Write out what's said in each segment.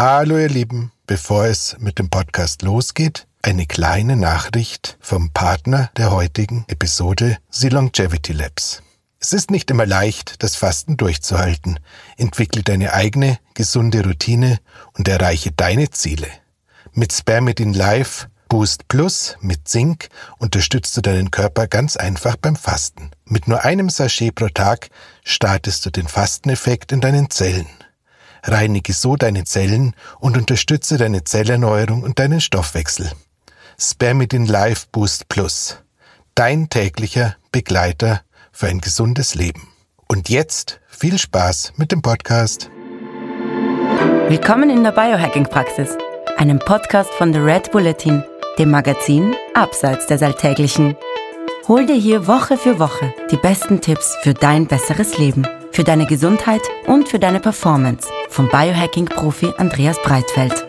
Hallo ihr Lieben, bevor es mit dem Podcast losgeht, eine kleine Nachricht vom Partner der heutigen Episode, The Longevity Labs. Es ist nicht immer leicht, das Fasten durchzuhalten. Entwickle deine eigene, gesunde Routine und erreiche deine Ziele. Mit spermidineLIFE® Boost+ mit Zink unterstützt du deinen Körper ganz einfach beim Fasten. Mit nur einem Sachet pro Tag startest du den Fasteneffekt in deinen Zellen. Reinige so deine Zellen und unterstütze deine Zellerneuerung und deinen Stoffwechsel. spermidineLIFE® Boost+, dein täglicher Begleiter für ein gesundes Leben. Und jetzt viel Spaß mit dem Podcast. Willkommen in der Biohacking-Praxis, einem Podcast von The Red Bulletin, dem Magazin abseits des Alltäglichen. Hol dir hier Woche für Woche die besten Tipps für dein besseres Leben, für deine Gesundheit und für deine Performance vom Biohacking-Profi Andreas Breitfeld.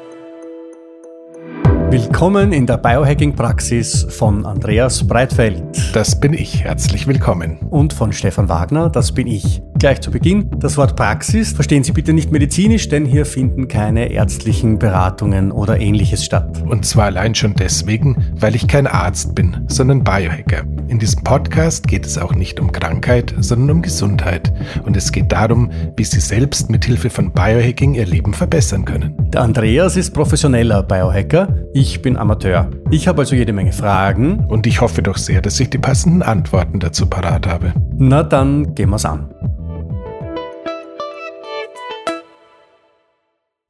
Willkommen in der Biohacking-Praxis von Andreas Breitfeld. Das bin ich, herzlich willkommen. Und von Stefan Wagner, das bin ich. Gleich zu Beginn, das Wort Praxis verstehen Sie bitte nicht medizinisch, denn hier finden keine ärztlichen Beratungen oder Ähnliches statt. Und zwar allein schon deswegen, weil ich kein Arzt bin, sondern Biohacker. In diesem Podcast geht es auch nicht um Krankheit, sondern um Gesundheit. Und es geht darum, wie Sie selbst mit Hilfe von Biohacking Ihr Leben verbessern können. Der Andreas ist professioneller Biohacker. Ich bin Amateur. Ich habe also jede Menge Fragen. Und ich hoffe doch sehr, dass ich die passenden Antworten dazu parat habe. Na dann, gehen wir's an.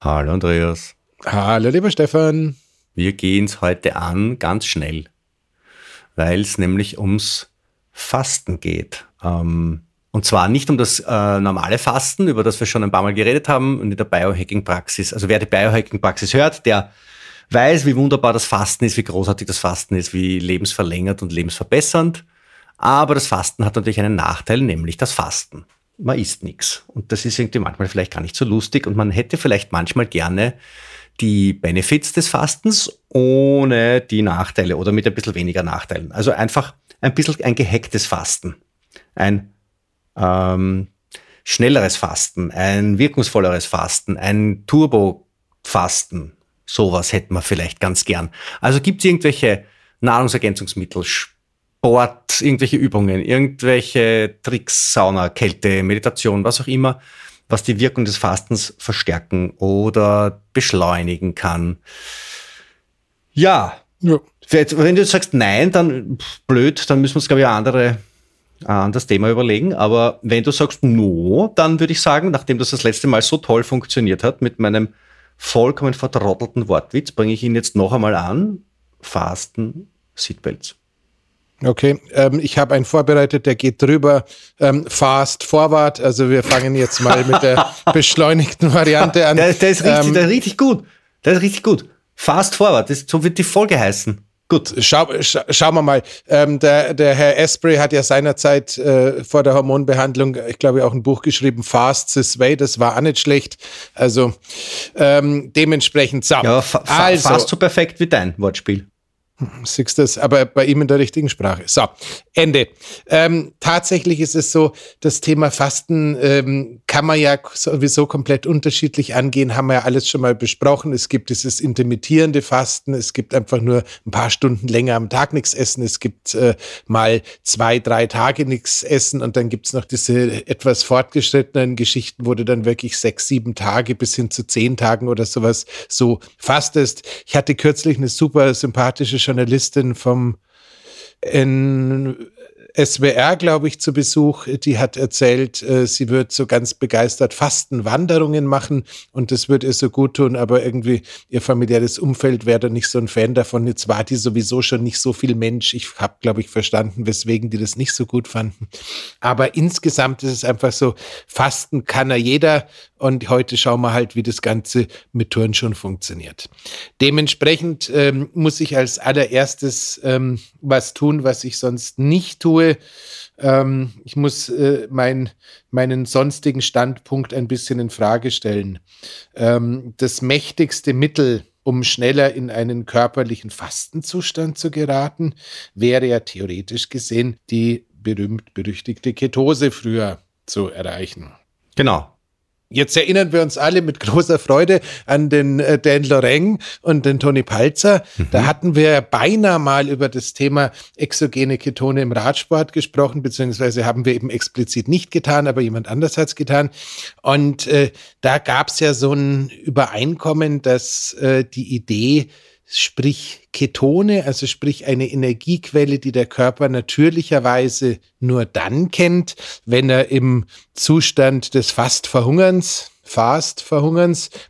Hallo Andreas. Hallo lieber Stefan. Wir gehen's heute an, ganz schnell, weil es nämlich ums Fasten geht. Und zwar nicht um das normale Fasten, über das wir schon ein paar Mal geredet haben, und in der Biohacking-Praxis. Also wer die Biohacking-Praxis hört, der weiß, wie wunderbar das Fasten ist, wie großartig das Fasten ist, wie lebensverlängernd und lebensverbessernd. Aber das Fasten hat natürlich einen Nachteil, nämlich das Fasten. Man isst nichts. Und das ist irgendwie manchmal vielleicht gar nicht so lustig. Und man hätte vielleicht manchmal gerne die Benefits des Fastens ohne die Nachteile oder mit ein bisschen weniger Nachteilen. Also einfach ein bisschen ein gehacktes Fasten. Ein schnelleres Fasten, ein wirkungsvolleres Fasten, ein Turbo-Fasten. Sowas hätten wir vielleicht ganz gern. Also gibt es irgendwelche Nahrungsergänzungsmittel, Sport, irgendwelche Übungen, irgendwelche Tricks, Sauna, Kälte, Meditation, was auch immer, was die Wirkung des Fastens verstärken oder beschleunigen kann. Ja. Wenn du jetzt sagst nein, dann blöd, dann müssen wir uns, glaube ich, ein anderes Thema überlegen. Aber wenn du sagst no, dann würde ich sagen, nachdem das letzte Mal so toll funktioniert hat mit meinem vollkommen vertrottelten Wortwitz, bringe ich ihn jetzt noch einmal an. Fasten, Seatbelts. Okay, ich habe einen vorbereitet, der geht drüber. Fast forward, also wir fangen jetzt mal mit der beschleunigten Variante an. Der ist richtig gut. Fast forward, so wird die Folge heißen. Gut, schauen wir mal. Der Herr Asprey hat ja seinerzeit vor der Hormonbehandlung, ich glaube, auch ein Buch geschrieben, Fast This Way, das war auch nicht schlecht. Also dementsprechend so. Ja, also, fast so perfekt wie dein Wortspiel. Siehst du das, aber bei ihm in der richtigen Sprache. So, Ende. Tatsächlich ist es so, das Thema Fasten kann man ja sowieso komplett unterschiedlich angehen, haben wir ja alles schon mal besprochen. Es gibt dieses intermittierende Fasten, es gibt einfach nur ein paar Stunden länger am Tag nichts essen, es gibt mal 2-3 Tage nichts essen und dann gibt es noch diese etwas fortgeschrittenen Geschichten, wo du dann wirklich 6-7 Tage bis hin zu 10 Tagen oder sowas so fastest. Ich hatte kürzlich eine super sympathische Journalistin vom SWR, glaube ich, zu Besuch, die hat erzählt, sie wird so ganz begeistert Fastenwanderungen machen und das wird ihr so gut tun, aber irgendwie ihr familiäres Umfeld wäre da nicht so ein Fan davon. Jetzt war die sowieso schon nicht so viel Mensch. Ich habe, glaube ich, verstanden, weswegen die das nicht so gut fanden. Aber insgesamt ist es einfach so, Fasten kann ja jeder und heute schauen wir halt, wie das Ganze mit Turn schon funktioniert. Dementsprechend muss ich als allererstes was tun, was ich sonst nicht tue. Ich muss meinen sonstigen Standpunkt ein bisschen in Frage stellen. Das mächtigste Mittel, um schneller in einen körperlichen Fastenzustand zu geraten, wäre ja theoretisch gesehen die berühmt-berüchtigte Ketose früher zu erreichen. Genau. Jetzt erinnern wir uns alle mit großer Freude an den Dan Lorraine und den Toni Palzer. Mhm. Da hatten wir beinahe mal über das Thema exogene Ketone im Radsport gesprochen, beziehungsweise haben wir eben explizit nicht getan, aber jemand anders hat es getan. Und da gab es ja so ein Übereinkommen, dass die Idee, sprich Ketone, also sprich eine Energiequelle, die der Körper natürlicherweise nur dann kennt, wenn er im Zustand des Fast-Verhungerns,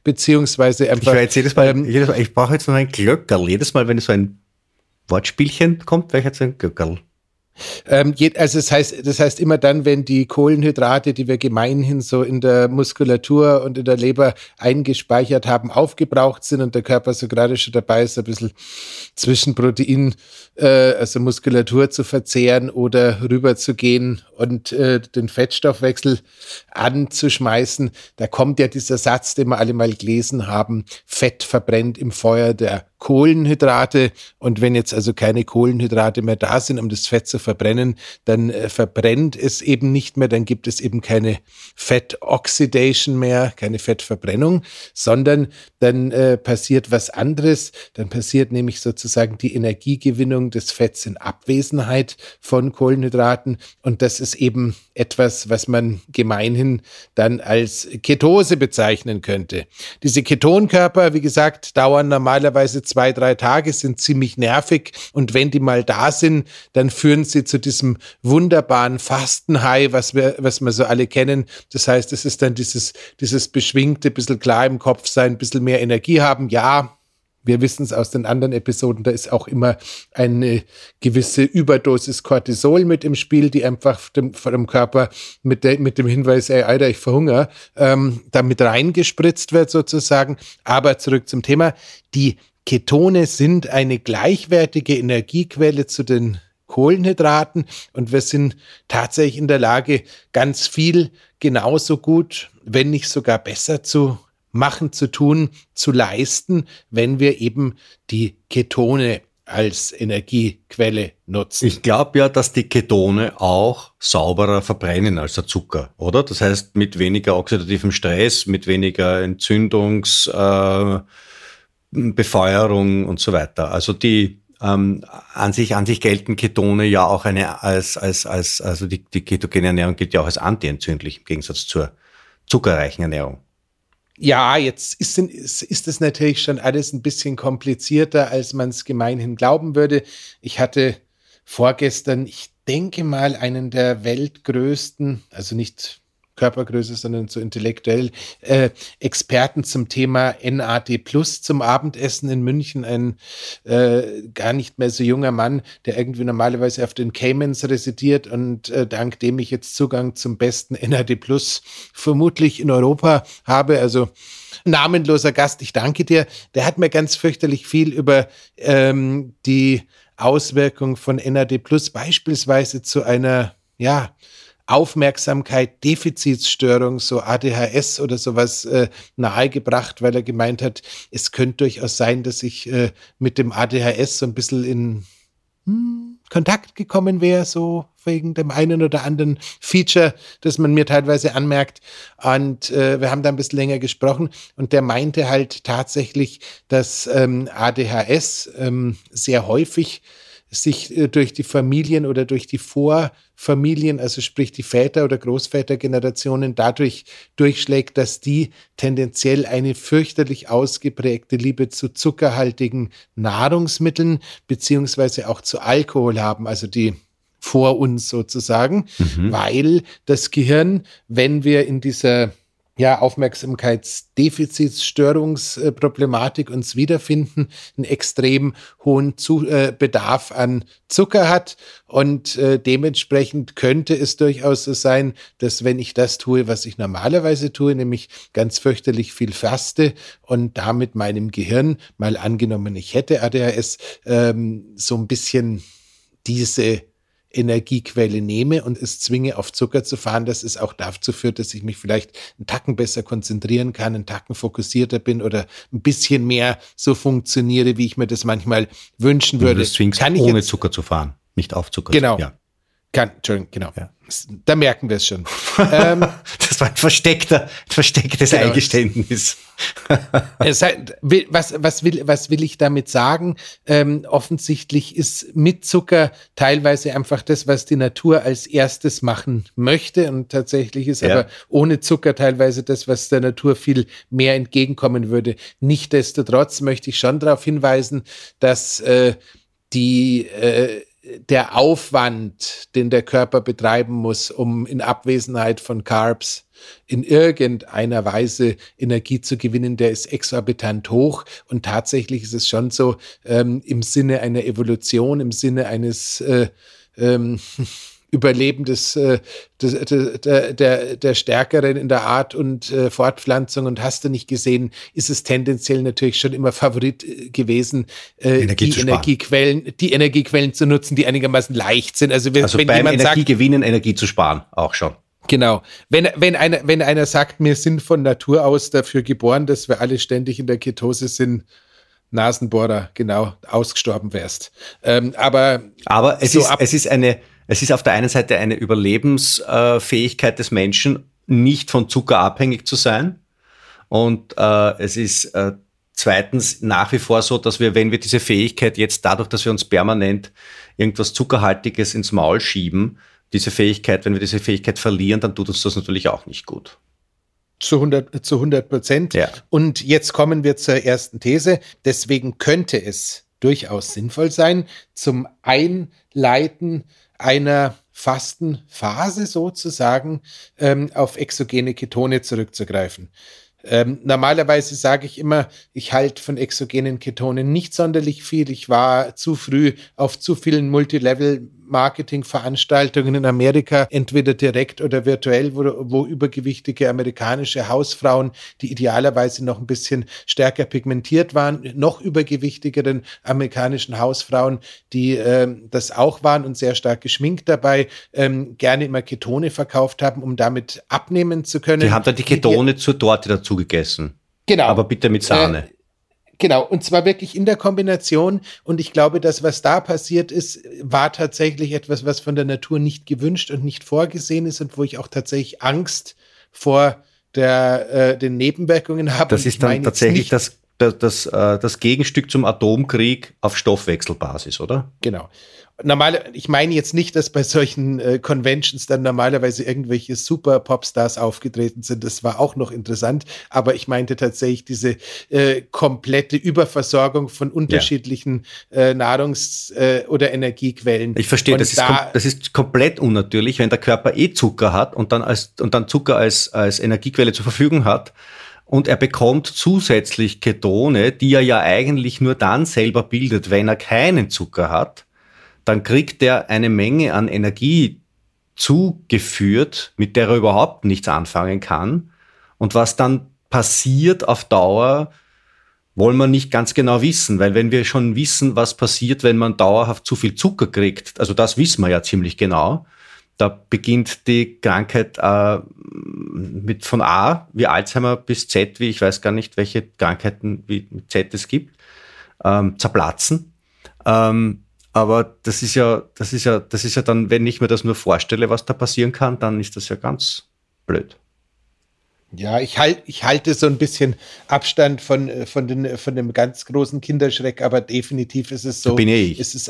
beziehungsweise einfach... Ich brauche jetzt noch ein Glöckerl. Jedes Mal, wenn so ein Wortspielchen kommt, wäre ich jetzt ein Glöckerl. Also das heißt immer dann, wenn die Kohlenhydrate, die wir gemeinhin so in der Muskulatur und in der Leber eingespeichert haben, aufgebraucht sind und der Körper so gerade schon dabei ist, ein bisschen zwischen Protein, also Muskulatur zu verzehren oder rüber zu gehen und den Fettstoffwechsel anzuschmeißen, da kommt ja dieser Satz, den wir alle mal gelesen haben, Fett verbrennt im Feuer der Kohlenhydrate, und wenn jetzt also keine Kohlenhydrate mehr da sind, um das Fett zu verbrennen, dann verbrennt es eben nicht mehr, dann gibt es eben keine Fettoxidation mehr, keine Fettverbrennung, sondern dann passiert was anderes, dann passiert nämlich sozusagen die Energiegewinnung des Fetts in Abwesenheit von Kohlenhydraten, und das ist eben etwas, was man gemeinhin dann als Ketose bezeichnen könnte. Diese Ketonkörper, wie gesagt, dauern normalerweise 2-3 Tage, sind ziemlich nervig, und wenn die mal da sind, dann führen sie zu diesem wunderbaren Fasten-High, was wir so alle kennen. Das heißt, es ist dann dieses beschwingte, bisschen klar im Kopf sein, bisschen mehr Energie haben. Ja, wir wissen es aus den anderen Episoden, da ist auch immer eine gewisse Überdosis Cortisol mit im Spiel, die einfach vom Körper mit dem Hinweis, ey, Alter, ich verhungere, damit reingespritzt wird sozusagen. Aber zurück zum Thema. Die Ketone sind eine gleichwertige Energiequelle zu den Kohlenhydraten, und wir sind tatsächlich in der Lage, ganz viel genauso gut, wenn nicht sogar besser zu machen, zu tun, zu leisten, wenn wir eben die Ketone als Energiequelle nutzen. Ich glaube ja, dass die Ketone auch sauberer verbrennen als der Zucker, oder? Das heißt, mit weniger oxidativem Stress, mit weniger Entzündungsbefeuerung und so weiter. Also die an sich gelten Ketone ja auch also die ketogene Ernährung gilt ja auch als antientzündlich im Gegensatz zur zuckerreichen Ernährung. Ja, jetzt ist das natürlich schon alles ein bisschen komplizierter, als man es gemeinhin glauben würde. Ich hatte vorgestern, ich denke mal, einen der weltgrößten, also nicht Körpergröße, sondern so intellektuell, Experten zum Thema NAD+ zum Abendessen in München, ein gar nicht mehr so junger Mann, der irgendwie normalerweise auf den Caymans residiert und dank dem ich jetzt Zugang zum besten NAD+ vermutlich in Europa habe, also namenloser Gast, ich danke dir, der hat mir ganz fürchterlich viel über die Auswirkung von NAD+ beispielsweise zu einer, ja, Aufmerksamkeit, Defizitstörung, so ADHS oder sowas nahegebracht, weil er gemeint hat, es könnte durchaus sein, dass ich mit dem ADHS so ein bisschen in Kontakt gekommen wäre, so wegen dem einen oder anderen Feature, das man mir teilweise anmerkt. Und wir haben da ein bisschen länger gesprochen, und der meinte halt tatsächlich, dass ADHS sehr häufig sich durch die Familien oder durch die Vorfamilien, also sprich die Väter- oder Großvätergenerationen, dadurch durchschlägt, dass die tendenziell eine fürchterlich ausgeprägte Liebe zu zuckerhaltigen Nahrungsmitteln beziehungsweise auch zu Alkohol haben, also die vor uns sozusagen, weil das Gehirn, wenn wir in dieser Aufmerksamkeitsdefizitstörungsproblematik uns wiederfinden, einen extrem hohen Bedarf an Zucker hat, und dementsprechend könnte es durchaus so sein, dass wenn ich das tue, was ich normalerweise tue, nämlich ganz fürchterlich viel faste und damit meinem Gehirn, mal angenommen ich hätte ADHS, so ein bisschen diese Energiequelle nehme und es zwinge, auf Zucker zu fahren, dass es auch dazu führt, dass ich mich vielleicht einen Tacken besser konzentrieren kann, einen Tacken fokussierter bin oder ein bisschen mehr so funktioniere, wie ich mir das manchmal wünschen würde. Du zwingst, ohne Zucker zu fahren, nicht auf Zucker. Genau. Ja. Entschuldigung, genau. Ja. Da merken wir es schon. Das war ein verstecktes genau. Eingeständnis. Was will ich damit sagen? Offensichtlich ist mit Zucker teilweise einfach das, was die Natur als erstes machen möchte. Und tatsächlich ist aber ohne Zucker teilweise das, was der Natur viel mehr entgegenkommen würde. Nichtsdestotrotz möchte ich schon darauf hinweisen, dass der Aufwand, den der Körper betreiben muss, um in Abwesenheit von Carbs in irgendeiner Weise Energie zu gewinnen, der ist exorbitant hoch. Und tatsächlich ist es schon so, im Sinne einer Evolution, im Sinne eines Überlebendes der Stärkeren in der Art und Fortpflanzung und hast du nicht gesehen, ist es tendenziell natürlich schon immer Favorit gewesen, die Energiequellen zu nutzen, die einigermaßen leicht sind. Also wenn beim Energiegewinnen Energie zu sparen, auch schon. Genau. Wenn einer sagt, wir sind von Natur aus dafür geboren, dass wir alle ständig in der Ketose sind, Nasenbohrer, genau, ausgestorben wärst. Es ist auf der einen Seite eine Überlebensfähigkeit des Menschen, nicht von Zucker abhängig zu sein. Und es ist zweitens nach wie vor so, dass wir, wenn wir diese Fähigkeit jetzt dadurch, dass wir uns permanent irgendwas Zuckerhaltiges ins Maul schieben, wenn wir diese Fähigkeit verlieren, dann tut uns das natürlich auch nicht gut. Zu 100%. Ja. Und jetzt kommen wir zur ersten These. Deswegen könnte es durchaus sinnvoll sein, zum Einleiten einer Fastenphase sozusagen auf exogene Ketone zurückzugreifen. Normalerweise sage ich immer, ich halte von exogenen Ketonen nicht sonderlich viel. Ich war zu früh auf zu vielen Multilevel-Marketing-Veranstaltungen in Amerika, entweder direkt oder virtuell, wo übergewichtige amerikanische Hausfrauen, die idealerweise noch ein bisschen stärker pigmentiert waren, noch übergewichtigeren amerikanischen Hausfrauen, die das auch waren und sehr stark geschminkt dabei, gerne immer Ketone verkauft haben, um damit abnehmen zu können. Die haben dann die Ketone zur Torte dazu gegessen. Genau. Aber bitte mit Sahne. Genau, und zwar wirklich in der Kombination. Und ich glaube, das, was da passiert ist, war tatsächlich etwas, was von der Natur nicht gewünscht und nicht vorgesehen ist und wo ich auch tatsächlich Angst vor den Nebenwirkungen habe. Das ist dann tatsächlich das Gegenstück zum Atomkrieg auf Stoffwechselbasis, oder? Genau. Ich meine jetzt nicht, dass bei solchen Conventions dann normalerweise irgendwelche Super-Popstars aufgetreten sind. Das war auch noch interessant. Aber ich meinte tatsächlich diese komplette Überversorgung von unterschiedlichen Nahrungs- oder Energiequellen. Ich verstehe, das ist komplett unnatürlich, wenn der Körper Zucker hat und dann Zucker als Energiequelle zur Verfügung hat. Und er bekommt zusätzlich Ketone, die er ja eigentlich nur dann selber bildet, wenn er keinen Zucker hat. Dann kriegt er eine Menge an Energie zugeführt, mit der er überhaupt nichts anfangen kann. Und was dann passiert auf Dauer, wollen wir nicht ganz genau wissen. Weil wenn wir schon wissen, was passiert, wenn man dauerhaft zu viel Zucker kriegt, also das wissen wir ja ziemlich genau, da beginnt die Krankheit mit von A wie Alzheimer bis Z, wie ich weiß gar nicht, welche Krankheiten wie mit Z es gibt, zerplatzen. Aber das ist ja dann, wenn ich mir das nur vorstelle, was da passieren kann, dann ist das ja ganz blöd. Ja, ich halte so ein bisschen Abstand von dem ganz großen Kinderschreck, aber definitiv ist es so. Da bin ich.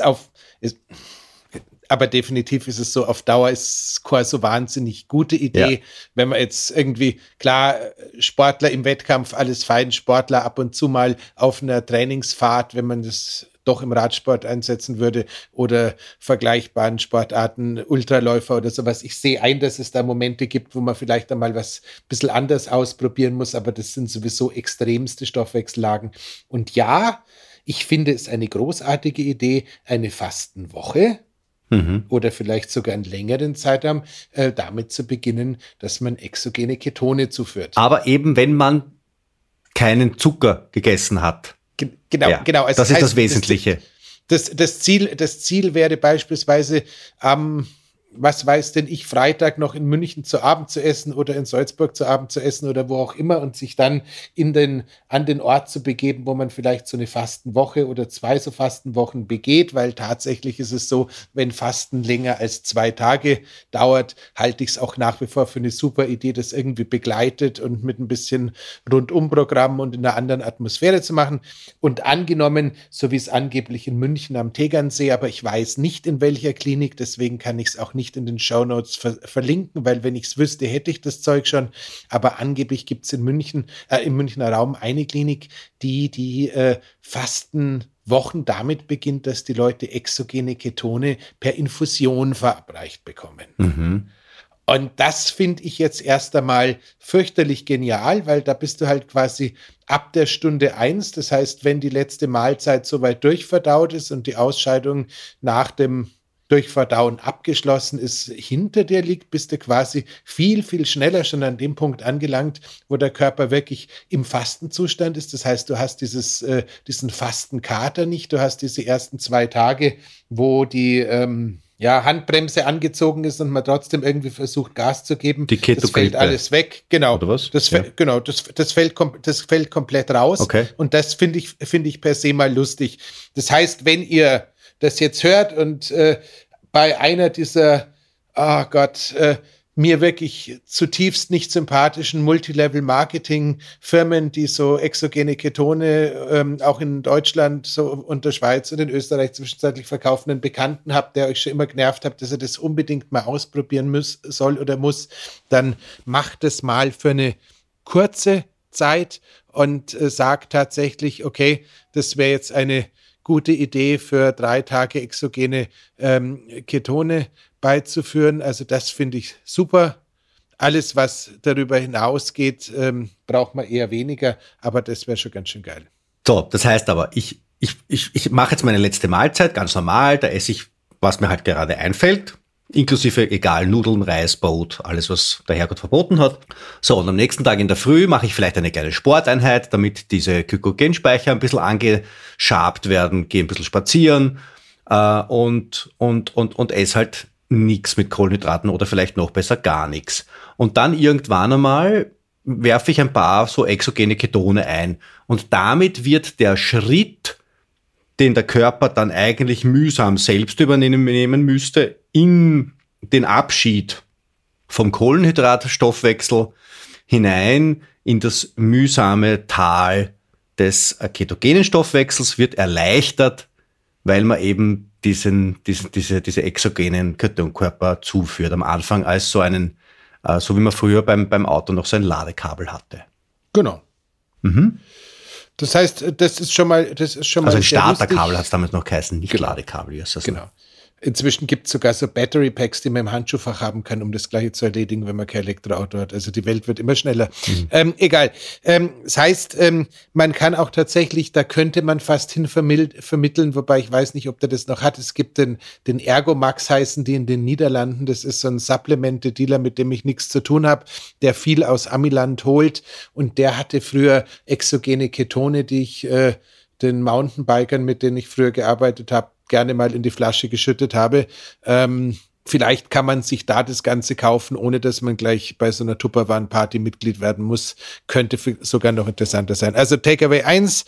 Aber definitiv ist es so, auf Dauer ist keine so wahnsinnig gute Idee, wenn man jetzt irgendwie, klar, Sportler im Wettkampf, alles fein, Sportler ab und zu mal auf einer Trainingsfahrt, wenn man das doch im Radsport einsetzen würde oder vergleichbaren Sportarten, Ultraläufer oder sowas. Ich sehe ein, dass es da Momente gibt, wo man vielleicht einmal was ein bisschen anders ausprobieren muss, aber das sind sowieso extremste Stoffwechsellagen. Und ja, ich finde es eine großartige Idee, eine Fastenwoche oder vielleicht sogar einen längeren Zeitraum damit zu beginnen, dass man exogene Ketone zuführt. Aber eben, wenn man keinen Zucker gegessen hat. Genau. Also das ist das Wesentliche. Das Ziel wäre beispielsweise am was weiß denn ich, Freitag noch in München zu Abend zu essen oder in Salzburg zu Abend zu essen oder wo auch immer und sich dann an den Ort zu begeben, wo man vielleicht so eine Fastenwoche oder 2 so Fastenwochen begeht, weil tatsächlich ist es so, wenn Fasten länger als 2 Tage dauert, halte ich es auch nach wie vor für eine super Idee, das irgendwie begleitet und mit ein bisschen Rundumprogramm und in einer anderen Atmosphäre zu machen. Und angenommen, so wie es angeblich in München am Tegernsee, aber ich weiß nicht in welcher Klinik, deswegen kann ich es auch nicht in den Shownotes verlinken, weil wenn ich es wüsste, hätte ich das Zeug schon. Aber angeblich gibt es in München, im Münchner Raum eine Klinik, die Fastenwochen damit beginnt, dass die Leute exogene Ketone per Infusion verabreicht bekommen. Mhm. Und das finde ich jetzt erst einmal fürchterlich genial, weil da bist du halt quasi ab der Stunde 1, das heißt, wenn die letzte Mahlzeit soweit durchverdaut ist und die Ausscheidung nach dem durch Verdauen abgeschlossen ist, hinter dir liegt, bist du quasi viel, viel schneller schon an dem Punkt angelangt, wo der Körper wirklich im Fastenzustand ist. Das heißt, du hast diesen Fastenkater nicht, du hast diese ersten 2 Tage, wo die Handbremse angezogen ist und man trotzdem irgendwie versucht, Gas zu geben. Die Keto-Grippe. Das fällt alles weg. Genau. Oder was? Das fällt komplett raus. Okay. Und das finde ich per se mal lustig. Das heißt, wenn ihr das jetzt hört und bei einer dieser, mir wirklich zutiefst nicht sympathischen Multilevel-Marketing-Firmen, die so exogene Ketone auch in Deutschland so und der Schweiz und in Österreich zwischenzeitlich verkaufen, einen Bekannten habt, der euch schon immer genervt hat, dass ihr das unbedingt mal ausprobieren soll oder muss, dann macht es mal für eine kurze Zeit und sagt tatsächlich, okay, das wäre jetzt eine gute Idee für 3 Tage exogene Ketone beizuführen. Also das finde ich super. Alles, was darüber hinausgeht, braucht man eher weniger, aber das wäre schon ganz schön geil. So, das heißt aber, ich mache jetzt meine letzte Mahlzeit, ganz normal, da esse ich, was mir halt gerade einfällt, inklusive egal Nudeln, Reis, Brot, alles, was der Herrgott verboten hat. So, und am nächsten Tag in der Früh mache ich vielleicht eine kleine Sporteinheit, damit diese Glykogenspeicher ein bisschen angeschabt werden, gehe ein bisschen spazieren und esse halt nichts mit Kohlenhydraten oder vielleicht noch besser gar nichts. Und dann irgendwann einmal werfe ich ein paar so exogene Ketone ein. Und damit wird der Schritt, den der Körper dann eigentlich mühsam selbst übernehmen müsste, in den Abschied vom Kohlenhydratstoffwechsel hinein in das mühsame Tal des ketogenen Stoffwechsels wird erleichtert, weil man eben diese exogenen Körper zuführt am Anfang als so einen, so wie man früher beim Auto noch so ein Ladekabel hatte. Genau. Mhm. Das heißt, das ist schon mal. Also ein Starterkabel hat es damals noch geheißen, nicht genau. Ladekabel. Ist das genau. Noch. Inzwischen gibt es sogar so Battery Packs, die man im Handschuhfach haben kann, um das Gleiche zu erledigen, wenn man kein Elektroauto hat. Also die Welt wird immer schneller. Mhm. Egal. Das heißt, man kann auch tatsächlich, da könnte man fast hin vermitteln, wobei ich weiß nicht, ob der das noch hat. Es gibt den Ergomax heißen die in den Niederlanden. Das ist so ein Supplemente-Dealer, mit dem ich nichts zu tun habe, der viel aus Amiland holt. Und der hatte früher exogene Ketone, die ich den Mountainbikern, mit denen ich früher gearbeitet habe, gerne mal in die Flasche geschüttet habe. Vielleicht kann man sich da das Ganze kaufen, ohne dass man gleich bei so einer Tupperwaren-Party Mitglied werden muss. Könnte sogar noch interessanter sein. Also Takeaway 1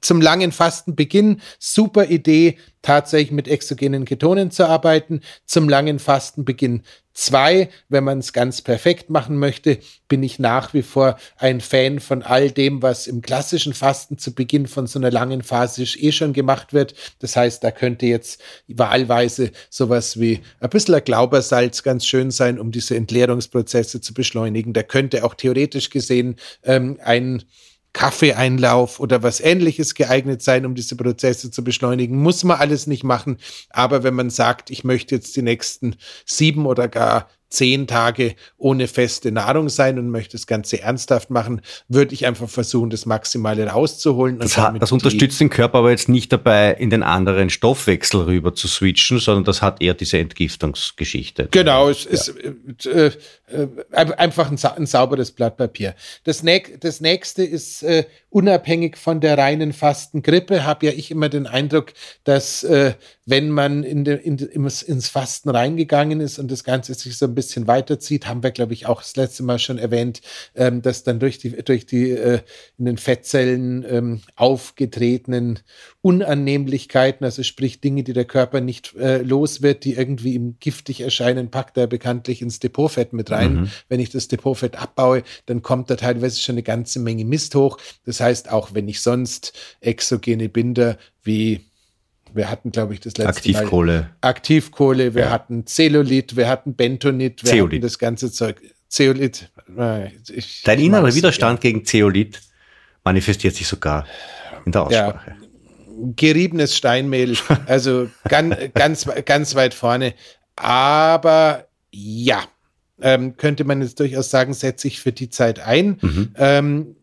zum langen Fastenbeginn. Super Idee, tatsächlich mit exogenen Ketonen zu arbeiten. Zum langen Fastenbeginn 2, wenn man es ganz perfekt machen möchte, bin ich nach wie vor ein Fan von all dem, was im klassischen Fasten zu Beginn von so einer langen Phase schon gemacht wird. Das heißt, da könnte jetzt wahlweise sowas wie ein bisschen Glaubersalz ganz schön sein, um diese Entleerungsprozesse zu beschleunigen. Da könnte auch theoretisch gesehen ein Kaffeeeinlauf oder was Ähnliches geeignet sein, um diese Prozesse zu beschleunigen. Muss man alles nicht machen. Aber wenn man sagt, ich möchte jetzt die nächsten 7 oder gar 10 Tage ohne feste Nahrung sein und möchte das Ganze ernsthaft machen, würde ich einfach versuchen, das Maximale rauszuholen. Das unterstützt den Körper aber jetzt nicht dabei, in den anderen Stoffwechsel rüber zu switchen, sondern das hat eher diese Entgiftungsgeschichte. Genau, einfach ein sauberes Blatt Papier. Das nächste ist unabhängig von der reinen Fastengrippe, habe ja ich immer den Eindruck, dass wenn man ins Fasten reingegangen ist und das Ganze sich so ein bisschen weiterzieht, haben wir, glaube ich, auch das letzte Mal schon erwähnt, dass dann durch die in den Fettzellen aufgetretenen Unannehmlichkeiten, also sprich Dinge, die der Körper nicht los wird, die irgendwie ihm giftig erscheinen, packt er bekanntlich ins Depotfett mit rein. Mhm. Wenn ich das Depotfett abbaue, dann kommt da teilweise schon eine ganze Menge Mist hoch. Das heißt, auch wenn ich sonst exogene Binder wie wir hatten, glaube ich, das letzte Mal Aktivkohle, wir hatten Zellulit, wir hatten Bentonit, hatten das ganze Zeug. Zeolit. Dein innerer Widerstand gegen Zeolit manifestiert sich sogar in der Aussprache. Ja. Geriebenes Steinmehl, also ganz weit vorne. Aber ja, könnte man jetzt durchaus sagen, setze ich für die Zeit ein. Mhm.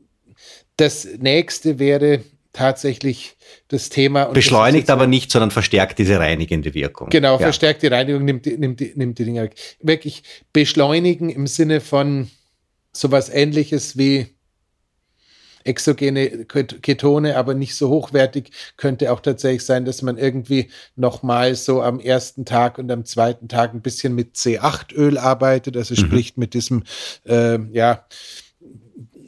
Das nächste wäre tatsächlich das Thema. Und beschleunigt das aber nicht, sondern verstärkt diese reinigende Wirkung. Genau, verstärkt die Reinigung, nimmt die Dinge weg. Wirklich beschleunigen im Sinne von sowas Ähnliches wie exogene Ketone, aber nicht so hochwertig, könnte auch tatsächlich sein, dass man irgendwie nochmal so am ersten Tag und am zweiten Tag ein bisschen mit C8-Öl arbeitet, also spricht mit diesem,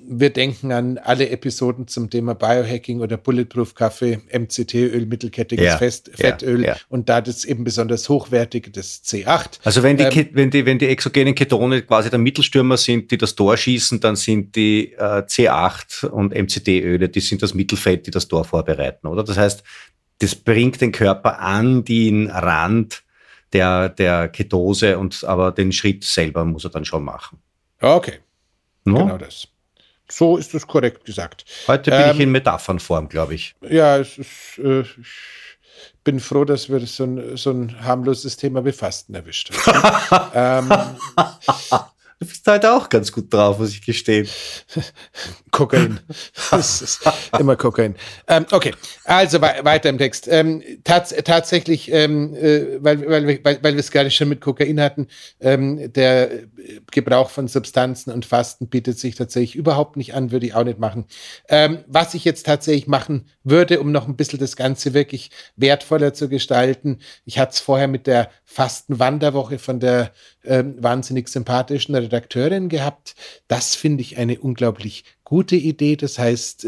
wir denken an alle Episoden zum Thema Biohacking oder Bulletproof-Kaffee, MCT-Öl, mittelkettiges Fettöl und da das eben besonders hochwertige, das C8. Also wenn die exogenen Ketone quasi der Mittelstürmer sind, die das Tor schießen, dann sind die C8 und MCT-Öle, die sind das Mittelfeld, die das Tor vorbereiten, oder? Das heißt, das bringt den Körper an den Rand der Ketose, aber den Schritt selber muss er dann schon machen. Okay, Genau das. So ist das korrekt gesagt. Heute bin ich in Metaphernform, glaube ich. Ja, ich bin froh, dass wir so ein harmloses Thema wie Fasten erwischt haben. Du bist heute auch ganz gut drauf, muss ich gestehen. Kokain. Das ist immer Kokain. Okay, also weiter im Text. Tatsächlich, weil wir es gerade schon mit Kokain hatten, der Gebrauch von Substanzen und Fasten bietet sich tatsächlich überhaupt nicht an, würde ich auch nicht machen. Was ich jetzt tatsächlich machen würde, um noch ein bisschen das Ganze wirklich wertvoller zu gestalten, ich hatte es vorher mit der Fastenwanderwoche von der wahnsinnig sympathischen Redakteurin gehabt. Das finde ich eine unglaublich gute Idee. Das heißt,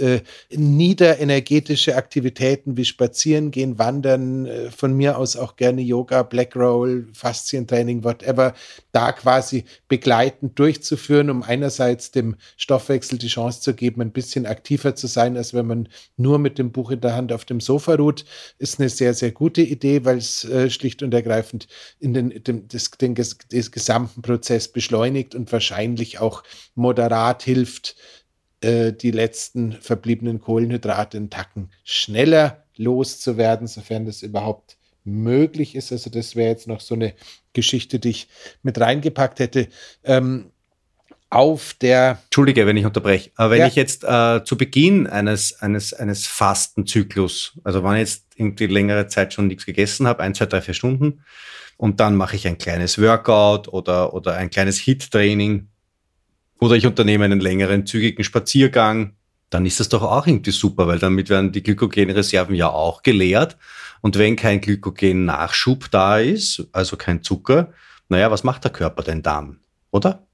niederenergetische Aktivitäten wie Spazieren gehen, Wandern, von mir aus auch gerne Yoga, Blackroll, Faszientraining, whatever, da quasi begleitend durchzuführen, um einerseits dem Stoffwechsel die Chance zu geben, ein bisschen aktiver zu sein, als wenn man nur mit dem Buch in der Hand auf dem Sofa ruht, ist eine sehr, sehr gute Idee, weil es schlicht und ergreifend den gesamten Prozess beschleunigt und wahrscheinlich auch moderat hilft, die letzten verbliebenen Kohlenhydrate in Tacken schneller loszuwerden, sofern das überhaupt möglich ist. Also das wäre jetzt noch so eine Geschichte, die ich mit reingepackt hätte. Entschuldige, wenn ich unterbreche. Aber wenn ich jetzt zu Beginn eines Fastenzyklus, also wenn ich jetzt irgendwie längere Zeit schon nichts gegessen habe, 1, 2, 3, 4 Stunden, und dann mache ich ein kleines Workout oder ein kleines HIIT-Training, oder ich unternehme einen längeren, zügigen Spaziergang, dann ist das doch auch irgendwie super, weil damit werden die Glykogenreserven ja auch geleert. Und wenn kein Glykogen-Nachschub da ist, also kein Zucker, was macht der Körper denn dann, oder?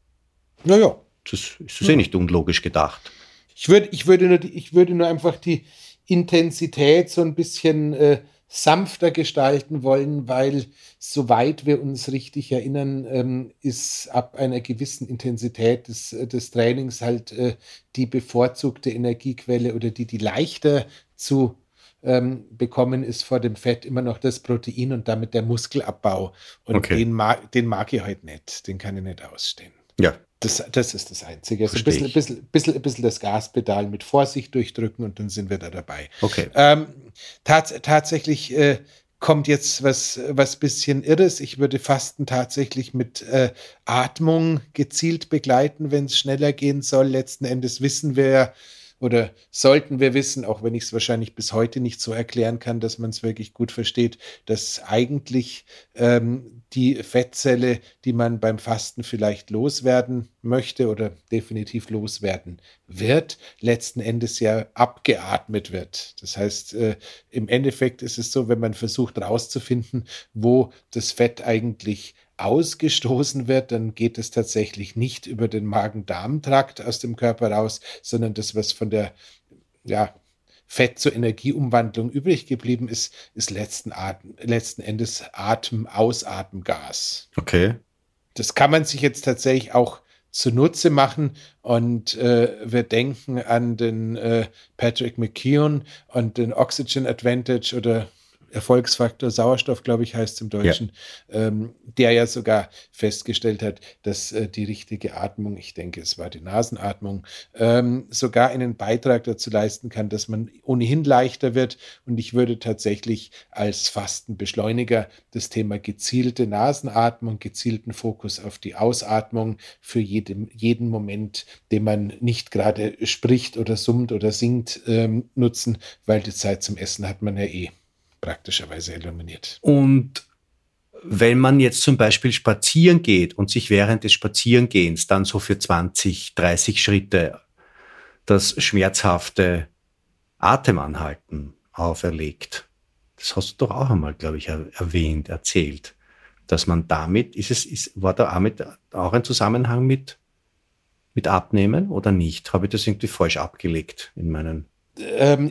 Naja. Das ist eh nicht unlogisch gedacht. Ich würde nur einfach die Intensität so ein bisschen sanfter gestalten wollen, weil, soweit wir uns richtig erinnern, ist ab einer gewissen Intensität des Trainings halt die bevorzugte Energiequelle oder die leichter zu bekommen ist vor dem Fett immer noch das Protein und damit der Muskelabbau. Und den mag ich heute nicht, den kann ich nicht ausstehen. Ja. Das ist das Einzige. Also ein bisschen das Gaspedal mit Vorsicht durchdrücken und dann sind wir da dabei. Okay. Tatsächlich kommt jetzt was bisschen Irres. Ich würde Fasten tatsächlich mit Atmung gezielt begleiten, wenn es schneller gehen soll. Letzten Endes wissen wir oder sollten wir wissen, auch wenn ich es wahrscheinlich bis heute nicht so erklären kann, dass man es wirklich gut versteht, dass eigentlich die Fettzelle, die man beim Fasten vielleicht loswerden möchte oder definitiv loswerden wird, letzten Endes ja abgeatmet wird. Das heißt, im Endeffekt ist es so, wenn man versucht herauszufinden, wo das Fett eigentlich ausgestoßen wird, dann geht es tatsächlich nicht über den Magen-Darm-Trakt aus dem Körper raus, sondern das, was von der Fett- zur Energieumwandlung übrig geblieben ist, ist letzten Endes Atemausatmgas. Okay. Das kann man sich jetzt tatsächlich auch zunutze machen und wir denken an den Patrick McKeown und den Oxygen Advantage oder Erfolgsfaktor Sauerstoff, glaube ich, heißt es im Deutschen, der ja sogar festgestellt hat, dass die richtige Atmung, ich denke, es war die Nasenatmung, sogar einen Beitrag dazu leisten kann, dass man ohnehin leichter wird. Und ich würde tatsächlich als Fastenbeschleuniger das Thema gezielte Nasenatmung, gezielten Fokus auf die Ausatmung für jeden Moment, den man nicht gerade spricht oder summt oder singt, nutzen, weil die Zeit zum Essen hat man ja praktischerweise eliminiert. Und wenn man jetzt zum Beispiel spazieren geht und sich während des Spazierengehens dann so für 20, 30 Schritte das schmerzhafte Atemanhalten auferlegt, das hast du doch auch einmal, glaube ich, erzählt, dass man damit, war da auch ein Zusammenhang mit Abnehmen oder nicht? Habe ich das irgendwie falsch abgelegt in meinen...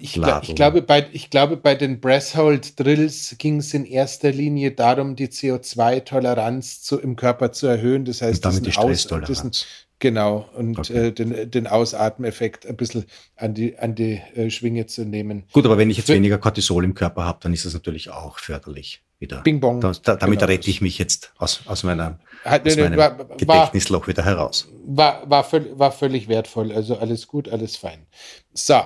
Ich glaube, bei den Breathhold-Drills ging es in erster Linie darum, die CO2-Toleranz im Körper zu erhöhen. Das heißt, und damit die Stresstoleranz. Genau, und okay. Den Ausatmeffekt ein bisschen an die Schwinge zu nehmen. Gut, aber wenn ich jetzt weniger Cortisol im Körper habe, dann ist das natürlich auch förderlich wieder. Bing bong. Damit genau. Rette ich mich jetzt aus meinem Gedächtnisloch wieder heraus. War völlig wertvoll, also alles gut, alles fein. So,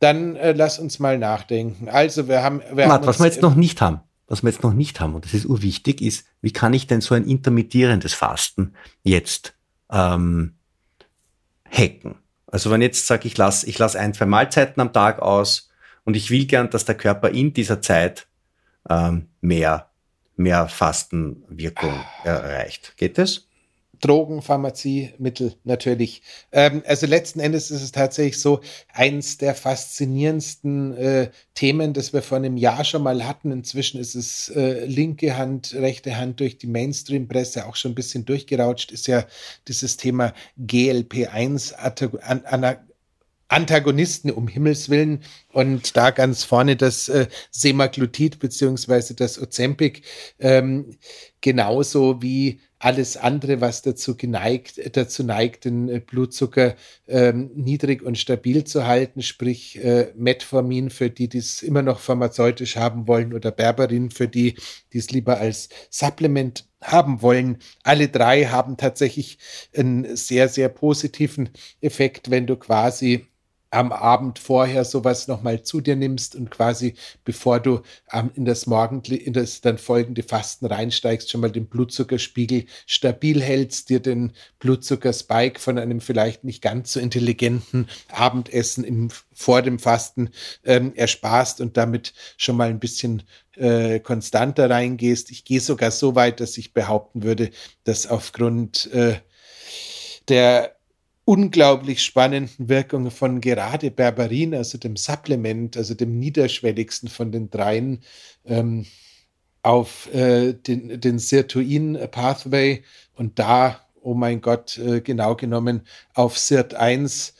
dann lass uns mal nachdenken. Also was wir jetzt noch nicht haben, und das ist urwichtig, ist, wie kann ich denn so ein intermittierendes Fasten jetzt hacken? Also wenn ich jetzt sage, ich lasse 1-2 Mahlzeiten am Tag aus und ich will gern, dass der Körper in dieser Zeit mehr Fastenwirkung erreicht. Geht das? Drogen, Pharmaziemittel natürlich. Also letzten Endes ist es tatsächlich so, eins der faszinierendsten Themen, das wir vor einem Jahr schon mal hatten. Inzwischen ist es linke Hand, rechte Hand durch die Mainstream-Presse auch schon ein bisschen durchgerautscht, ist ja dieses Thema GLP-1 Antagonisten, um Himmels Willen, und da ganz vorne das Semaglutid bzw. das Ozempic, genauso wie alles andere, was dazu neigt, den Blutzucker niedrig und stabil zu halten, sprich Metformin für die, die es immer noch pharmazeutisch haben wollen, oder Berberin für die, die es lieber als Supplement haben wollen. Alle drei haben tatsächlich einen sehr, sehr positiven Effekt, wenn du quasi am Abend vorher sowas nochmal zu dir nimmst und quasi, bevor du in das dann folgende Fasten reinsteigst, schon mal den Blutzuckerspiegel stabil hältst, dir den Blutzuckerspike von einem vielleicht nicht ganz so intelligenten Abendessen vor dem Fasten ersparst und damit schon mal ein bisschen konstanter reingehst. Ich gehe sogar so weit, dass ich behaupten würde, dass aufgrund der unglaublich spannenden Wirkungen von gerade Berberin, also dem Supplement, also dem niederschwelligsten von den dreien, auf den Sirtuin-Pathway und da, oh mein Gott, genau genommen auf SIRT1,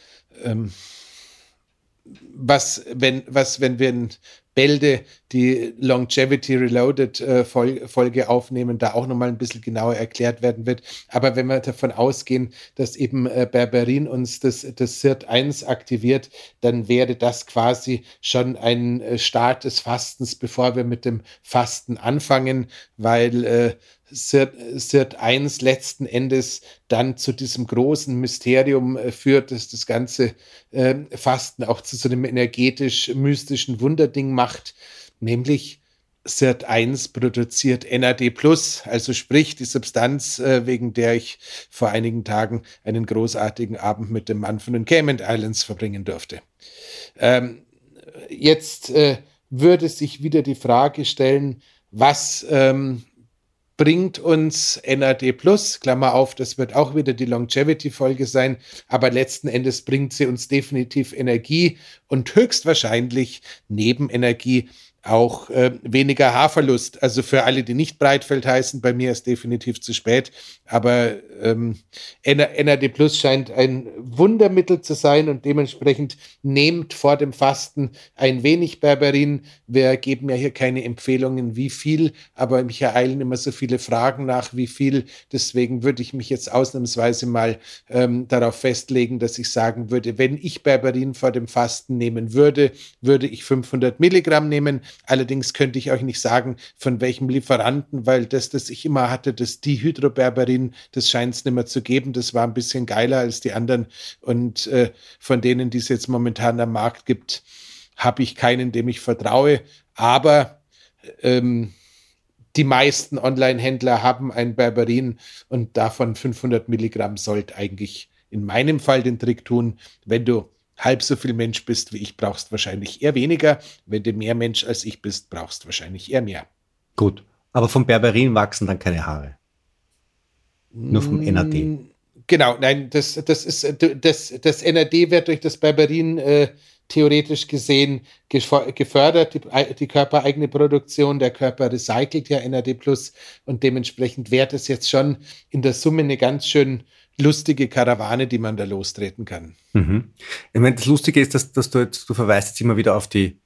wenn wir in Bälde die Longevity Reloaded Folge aufnehmen, da auch nochmal ein bisschen genauer erklärt werden wird. Aber wenn wir davon ausgehen, dass eben Berberin uns das SIRT1 aktiviert, dann wäre das quasi schon ein Start des Fastens, bevor wir mit dem Fasten anfangen, weil SIRT1 letzten Endes dann zu diesem großen Mysterium führt, dass das ganze Fasten auch zu so einem energetisch-mystischen Wunderding macht, nämlich SIRT1 produziert NAD+, also sprich die Substanz, wegen der ich vor einigen Tagen einen großartigen Abend mit dem Mann von den Cayman Islands verbringen durfte. Jetzt würde sich wieder die Frage stellen, was bringt uns NAD+, Klammer auf, das wird auch wieder die Longevity-Folge sein, aber letzten Endes bringt sie uns definitiv Energie und höchstwahrscheinlich neben Energie auch weniger Haarverlust. Also für alle, die nicht Breitfeld heißen, bei mir ist definitiv zu spät, aber NAD+ scheint ein Wundermittel zu sein und dementsprechend nehmt vor dem Fasten ein wenig Berberin. Wir geben ja hier keine Empfehlungen, wie viel, aber mich ereilen immer so viele Fragen nach, wie viel. Deswegen würde ich mich jetzt ausnahmsweise mal darauf festlegen, dass ich sagen würde, wenn ich Berberin vor dem Fasten nehmen würde, würde ich 500 Milligramm nehmen. Allerdings könnte ich euch nicht sagen, von welchem Lieferanten, weil das ich immer hatte, das Dihydroberberin, das scheint es nicht mehr zu geben. Das war ein bisschen geiler als die anderen. Und von denen, die es jetzt momentan am Markt gibt, habe ich keinen, dem ich vertraue. Aber die meisten Online-Händler haben ein Berberin und davon 500 Milligramm sollte eigentlich in meinem Fall den Trick tun, wenn du halb so viel Mensch bist wie ich, brauchst wahrscheinlich eher weniger. Wenn du mehr Mensch als ich bist, brauchst wahrscheinlich eher mehr. Gut, aber vom Berberin wachsen dann keine Haare. Nur vom NAD. Genau, nein, das NAD wird durch das Berberin theoretisch gesehen gefördert, die körpereigene Produktion, der Körper recycelt ja NAD+, und dementsprechend wäre das jetzt schon in der Summe eine ganz schön lustige Karawane, die man da lostreten kann. Mhm. Ich meine, das Lustige ist, dass du verweist jetzt immer wieder auf die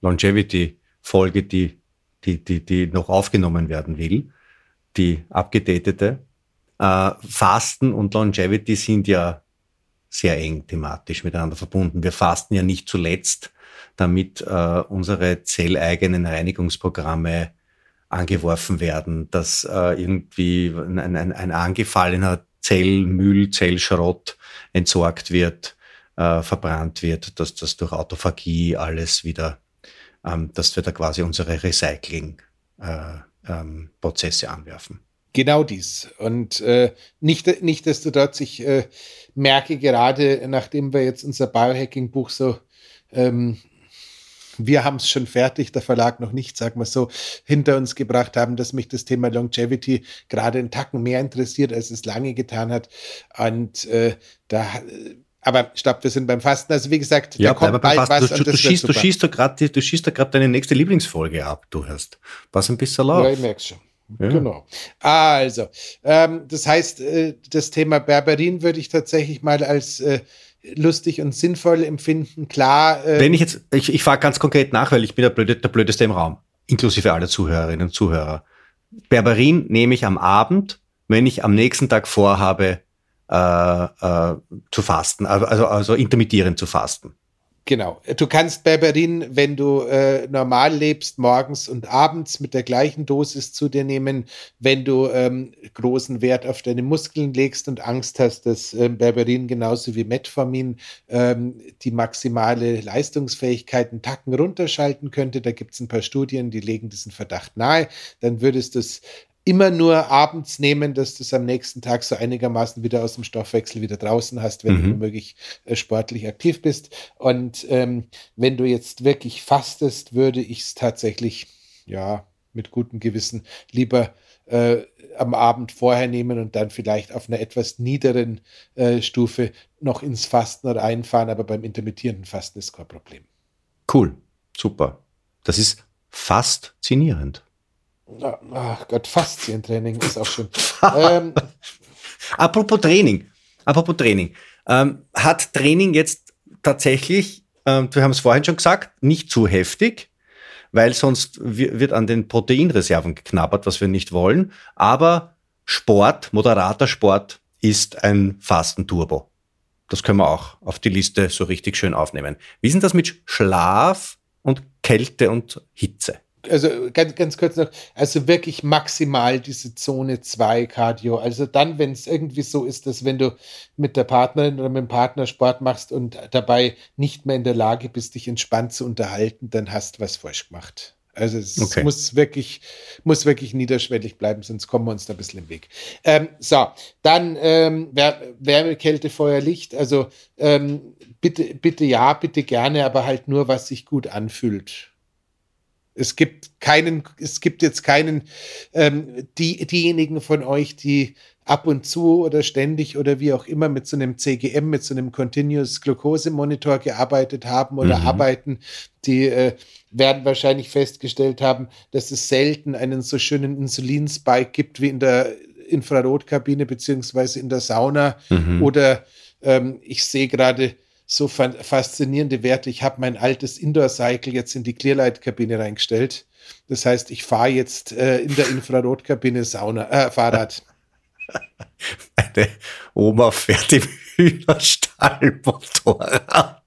Longevity-Folge, die noch aufgenommen werden will, die abgedatete. Fasten und Longevity sind ja sehr eng thematisch miteinander verbunden. Wir fasten ja nicht zuletzt, damit unsere zelleigenen Reinigungsprogramme angeworfen werden, dass irgendwie ein angefallener Zellmüll, Zellschrott entsorgt wird, verbrannt wird, dass das durch Autophagie alles wieder, dass wir da quasi unsere Recycling-Prozesse anwerfen. Genau dies. Und nichtsdestotrotz, ich merke gerade, nachdem wir jetzt unser Biohacking-Buch so wir haben es schon fertig, der Verlag noch nicht, sagen wir so, hinter uns gebracht haben, dass mich das Thema Longevity gerade einen Tacken mehr interessiert, als es lange getan hat. Und aber stopp, wir sind beim Fasten. Also wie gesagt, ja, da kommt bald was. Du schießt da gerade deine nächste Lieblingsfolge ab, du hörst. Pass ein bisschen auf. Ja, ich merk's schon. Ja. Genau. Also, das heißt, das Thema Berberin würde ich tatsächlich mal als lustig und sinnvoll empfinden, klar. Wenn ich jetzt, ich frage ganz konkret nach, weil ich bin der Blödeste im Raum, inklusive aller Zuhörerinnen und Zuhörer. Berberin nehme ich am Abend, wenn ich am nächsten Tag vorhabe, zu fasten, also intermittierend zu fasten. Genau. Du kannst Berberin, wenn du normal lebst, morgens und abends mit der gleichen Dosis zu dir nehmen. Wenn du großen Wert auf deine Muskeln legst und Angst hast, dass Berberin genauso wie Metformin die maximale Leistungsfähigkeit einen Tacken runterschalten könnte, da gibt es ein paar Studien, die legen diesen Verdacht nahe, dann würdest du es immer nur abends nehmen, dass du es am nächsten Tag so einigermaßen wieder aus dem Stoffwechsel wieder draußen hast, wenn du möglich sportlich aktiv bist. Und wenn du jetzt wirklich fastest, würde ich es tatsächlich, ja, mit gutem Gewissen lieber am Abend vorher nehmen und dann vielleicht auf einer etwas niederen Stufe noch ins Fasten reinfahren, aber beim intermittierenden Fasten ist kein Problem. Cool, super. Das ist faszinierend. Ach Gott, Faszientraining ist auch schön. Apropos Training. Hat Training jetzt tatsächlich, wir haben es vorhin schon gesagt, nicht zu heftig, weil sonst wird an den Proteinreserven geknabbert, was wir nicht wollen. Aber Sport, moderater Sport, ist ein Fastenturbo. Das können wir auch auf die Liste so richtig schön aufnehmen. Wie ist denn das mit Schlaf und Kälte und Hitze? also ganz kurz noch, also wirklich maximal diese Zone 2 Cardio. Also dann, wenn es irgendwie so ist, dass wenn du mit der Partnerin oder mit dem Partner Sport machst und dabei nicht mehr in der Lage bist, dich entspannt zu unterhalten, dann hast du was falsch gemacht. Also es okay. muss wirklich niederschwellig bleiben, sonst kommen wir uns da ein bisschen im Weg. Dann Wärme, Kälte, Feuer, Licht. Also bitte gerne, aber halt nur, was sich gut anfühlt. Es gibt jetzt keinen, diejenigen von euch, die ab und zu oder ständig oder wie auch immer mit so einem CGM, mit so einem Continuous Glucose Monitor gearbeitet haben oder arbeiten, die werden wahrscheinlich festgestellt haben, dass es selten einen so schönen Insulinspike gibt wie in der Infrarotkabine beziehungsweise in der Sauna. Oder ich sehe gerade so faszinierende Werte. Ich habe mein altes Indoor-Cycle jetzt in die Clearlight-Kabine reingestellt. Das heißt, ich fahre jetzt in der Infrarotkabine Fahrrad. Meine Oma fährt im Hühnerstall Motorrad.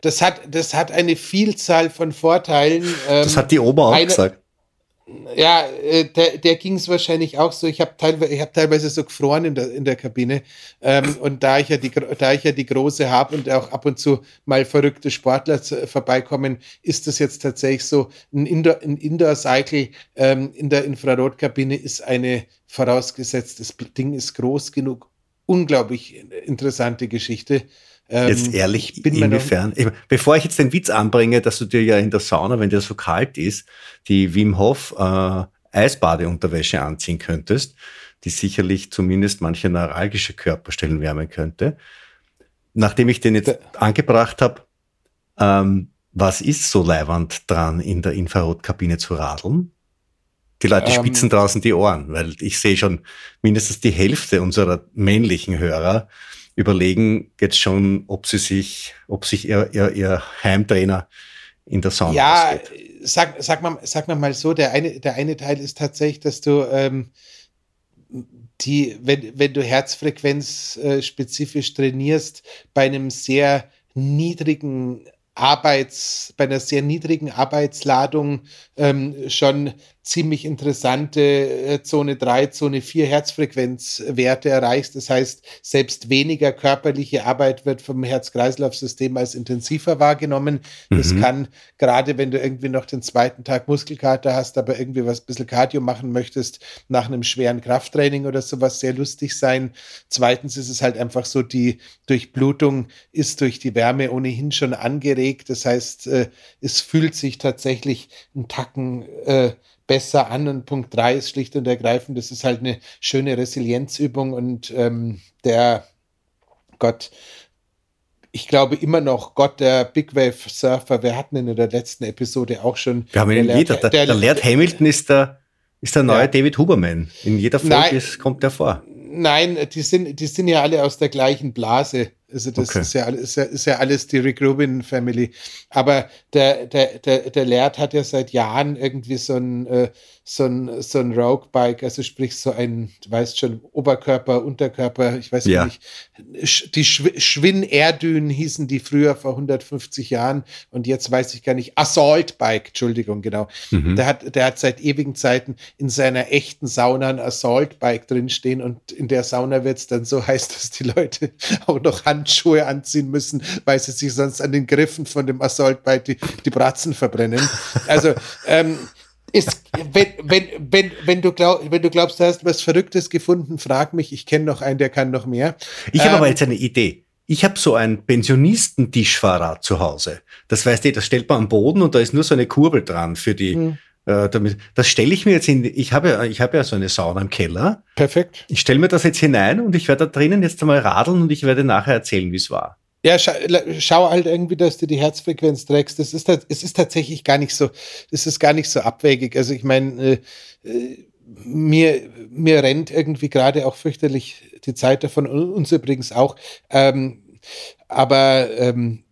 Das hat eine Vielzahl von Vorteilen. Das hat die Oma auch gesagt. Ja, der ging es wahrscheinlich auch so. Ich hab teilweise so gefroren in der Kabine. Und da ich ja die Große habe und auch ab und zu mal verrückte Sportler vorbeikommen, ist das jetzt tatsächlich so. Ein Indoor-Cycle in der Infrarotkabine ist eine, vorausgesetzt, das Ding ist groß genug, unglaublich interessante Geschichte. Jetzt ehrlich, inwiefern? Bevor ich jetzt den Witz anbringe, dass du dir ja in der Sauna, wenn dir so kalt ist, die Wim Hof Eisbadeunterwäsche anziehen könntest, die sicherlich zumindest manche neuralgische Körperstellen wärmen könnte. Nachdem ich den jetzt angebracht habe, was ist so leiwand dran, in der Infrarotkabine zu radeln? Die Leute spitzen draußen die Ohren, weil ich sehe schon mindestens die Hälfte unserer männlichen Hörer überlegen jetzt schon, ob sich ihr Heimtrainer in der Sauna ausgeht. Ja, sag mal so, der eine Teil ist tatsächlich, dass du wenn du Herzfrequenz spezifisch trainierst, bei einer sehr niedrigen Arbeitsladung schon ziemlich interessante Zone 3, Zone 4 Herzfrequenzwerte erreichst. Das heißt, selbst weniger körperliche Arbeit wird vom Herz-Kreislauf-System als intensiver wahrgenommen. Das kann, gerade wenn du irgendwie noch den zweiten Tag Muskelkater hast, aber irgendwie was ein bisschen Cardio machen möchtest, nach einem schweren Krafttraining oder sowas sehr lustig sein. Zweitens ist es halt einfach so, die Durchblutung ist durch die Wärme ohnehin schon angeregt. Das heißt, es fühlt sich tatsächlich einen Tacken besser an, und Punkt 3 ist schlicht und ergreifend, das ist halt eine schöne Resilienzübung und ich glaube immer noch, der Big Wave Surfer, wir hatten ihn in der letzten Episode auch schon. Wir haben ihn in jeder, der Laird Hamilton ist der neue David Huberman, in jeder Folge kommt er vor. Nein, die sind ja alle aus der gleichen Blase. Also das ist ja alles die Rick Rubin Family. Aber der Laird hat ja seit Jahren irgendwie so ein Rogue-Bike, also sprich so ein, du weißt schon, Oberkörper, Unterkörper, ich weiß nicht, die Schwinn-Erdün hießen die früher vor 150 Jahren und jetzt weiß ich gar nicht, Assault-Bike, Entschuldigung, genau. Der hat seit ewigen Zeiten in seiner echten Sauna ein Assault-Bike drinstehen und in der Sauna wird es dann so heiß, dass die Leute auch noch Handschuhe anziehen müssen, weil sie sich sonst an den Griffen von dem Assault-Bike die Bratzen verbrennen. Also, wenn du glaubst, du hast was Verrücktes gefunden, frag mich, ich kenne noch einen, der kann noch mehr. Ich habe aber jetzt eine Idee. Ich habe so ein Pensionistentischfahrrad zu Hause. Das weißt du, das stellt man am Boden und da ist nur so eine Kurbel dran für die, damit. Das stelle ich mir jetzt in, ich habe ja so eine Sauna im Keller. Perfekt. Ich stelle mir das jetzt hinein und ich werde da drinnen jetzt einmal radeln und ich werde nachher erzählen, wie es war. Ja, schau halt irgendwie, dass du die Herzfrequenz trägst. Es ist tatsächlich gar nicht so, das ist gar nicht so abwegig. Also ich meine, mir rennt irgendwie gerade auch fürchterlich die Zeit davon, uns übrigens auch.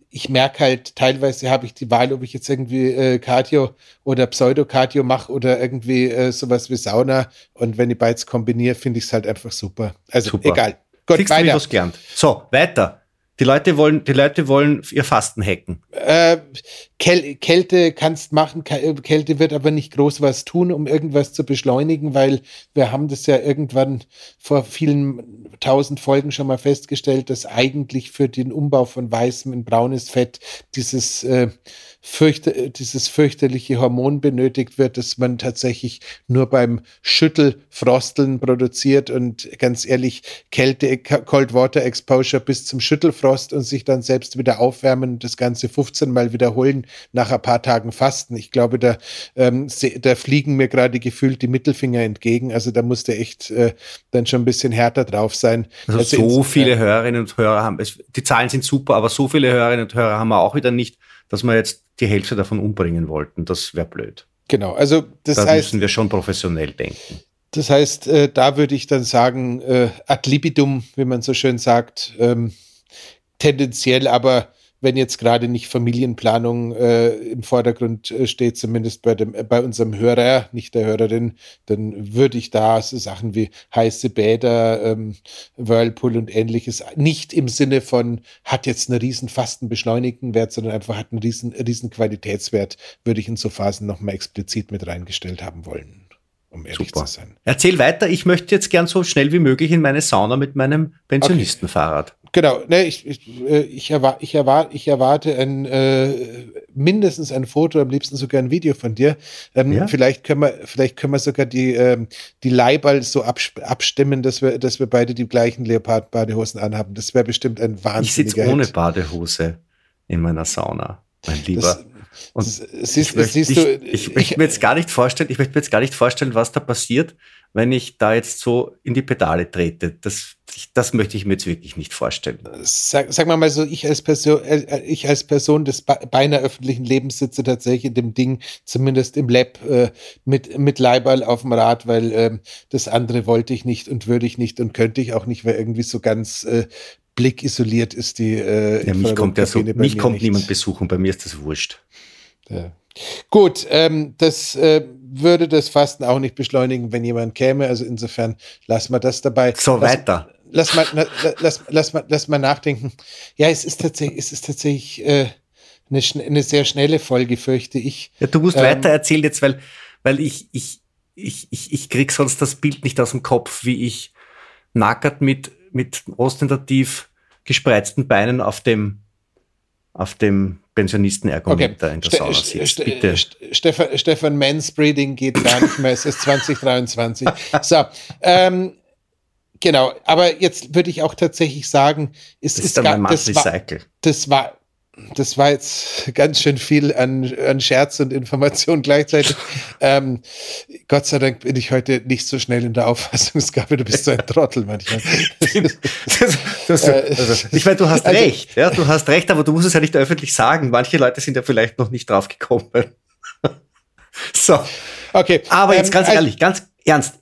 Ich merke halt, teilweise habe ich die Wahl, ob ich jetzt irgendwie Cardio oder Pseudo-Cardio mache oder irgendwie sowas wie Sauna. Und wenn ich beides kombiniere, finde ich es halt einfach super. Also super. Egal. Gut, weiter. So, weiter. Die Leute wollen ihr Fasten hacken. Kälte kannst machen, Kälte wird aber nicht groß was tun, um irgendwas zu beschleunigen, weil wir haben das ja irgendwann vor vielen 1000 Folgen schon mal festgestellt, dass eigentlich für den Umbau von weißem in braunes Fett dieses fürchterliche Hormon benötigt wird, das man tatsächlich nur beim Schüttelfrosteln produziert, und ganz ehrlich, Kälte, Cold Water Exposure bis zum Schüttelfrost und sich dann selbst wieder aufwärmen und das Ganze 15 Mal wiederholen nach ein paar Tagen Fasten. Ich glaube, da fliegen mir gerade gefühlt die Mittelfinger entgegen. Also da muss der echt dann schon ein bisschen härter drauf sein. Also so viele Hörerinnen und Hörer haben, die Zahlen sind super, aber so viele Hörerinnen und Hörer haben wir auch wieder nicht, dass wir jetzt die Hälfte davon umbringen wollten. Das wäre blöd. Genau, also das heißt, da müssen wir schon professionell denken. Das heißt, da würde ich dann sagen, ad libitum, wie man so schön sagt, tendenziell aber, wenn jetzt gerade nicht Familienplanung im Vordergrund steht, zumindest bei unserem Hörer, nicht der Hörerin, dann würde ich da so Sachen wie heiße Bäder, Whirlpool und ähnliches, nicht im Sinne von hat jetzt einen riesen fastenbeschleunigten Wert, sondern einfach hat einen riesen Qualitätswert, würde ich in so Phasen nochmal explizit mit reingestellt haben wollen, um ehrlich zu sein. Erzähl weiter, ich möchte jetzt gern so schnell wie möglich in meine Sauna mit meinem Pensionistenfahrrad. Okay. Genau, ne, ich erwarte mindestens ein Foto, am liebsten sogar ein Video von dir. Ja. Vielleicht können wir sogar die Leihball so abstimmen, dass wir beide die gleichen Leopard-Badehosen anhaben. Das wäre bestimmt ein wahnsinniger Ich sitze ohne Badehose in meiner Sauna, mein Lieber. Ich möchte mir jetzt gar nicht vorstellen, was da passiert, wenn ich da jetzt so in die Pedale trete. Das möchte ich mir jetzt wirklich nicht vorstellen. Sag mal so, ich als Person des beinahe öffentlichen Lebens sitze tatsächlich in dem Ding, zumindest im Lab, mit Leiberl auf dem Rad, weil das andere wollte ich nicht und würde ich nicht und könnte ich auch nicht, weil irgendwie so ganz blickisoliert ist die Mich kommt niemand besuchen, bei mir ist das wurscht. Ja. Gut, das würde das Fasten auch nicht beschleunigen, wenn jemand käme. Also insofern lassen wir das dabei. So, weiter. Lass mal nachdenken. Ja, es ist tatsächlich eine sehr schnelle Folge, fürchte ich. Ja, du musst weiter erzählen jetzt, weil ich krieg sonst das Bild nicht aus dem Kopf, wie ich nackert mit ostentativ gespreizten Beinen auf dem Pensionisten-Ergometer da in der Sauna sitzt. Bitte. Stefan, Manspreading geht gar nicht mehr. Es ist 2023. So, genau. Aber jetzt würde ich auch tatsächlich sagen, das war jetzt ganz schön viel an Scherz und Information gleichzeitig. Gott sei Dank bin ich heute nicht so schnell in der Auffassungsgabe. Du bist so ein Trottel manchmal. Ich meine, du hast recht. Ja, du hast recht, aber du musst es ja nicht öffentlich sagen. Manche Leute sind ja vielleicht noch nicht drauf gekommen. So. Okay. Aber jetzt ganz ehrlich, ganz ernst.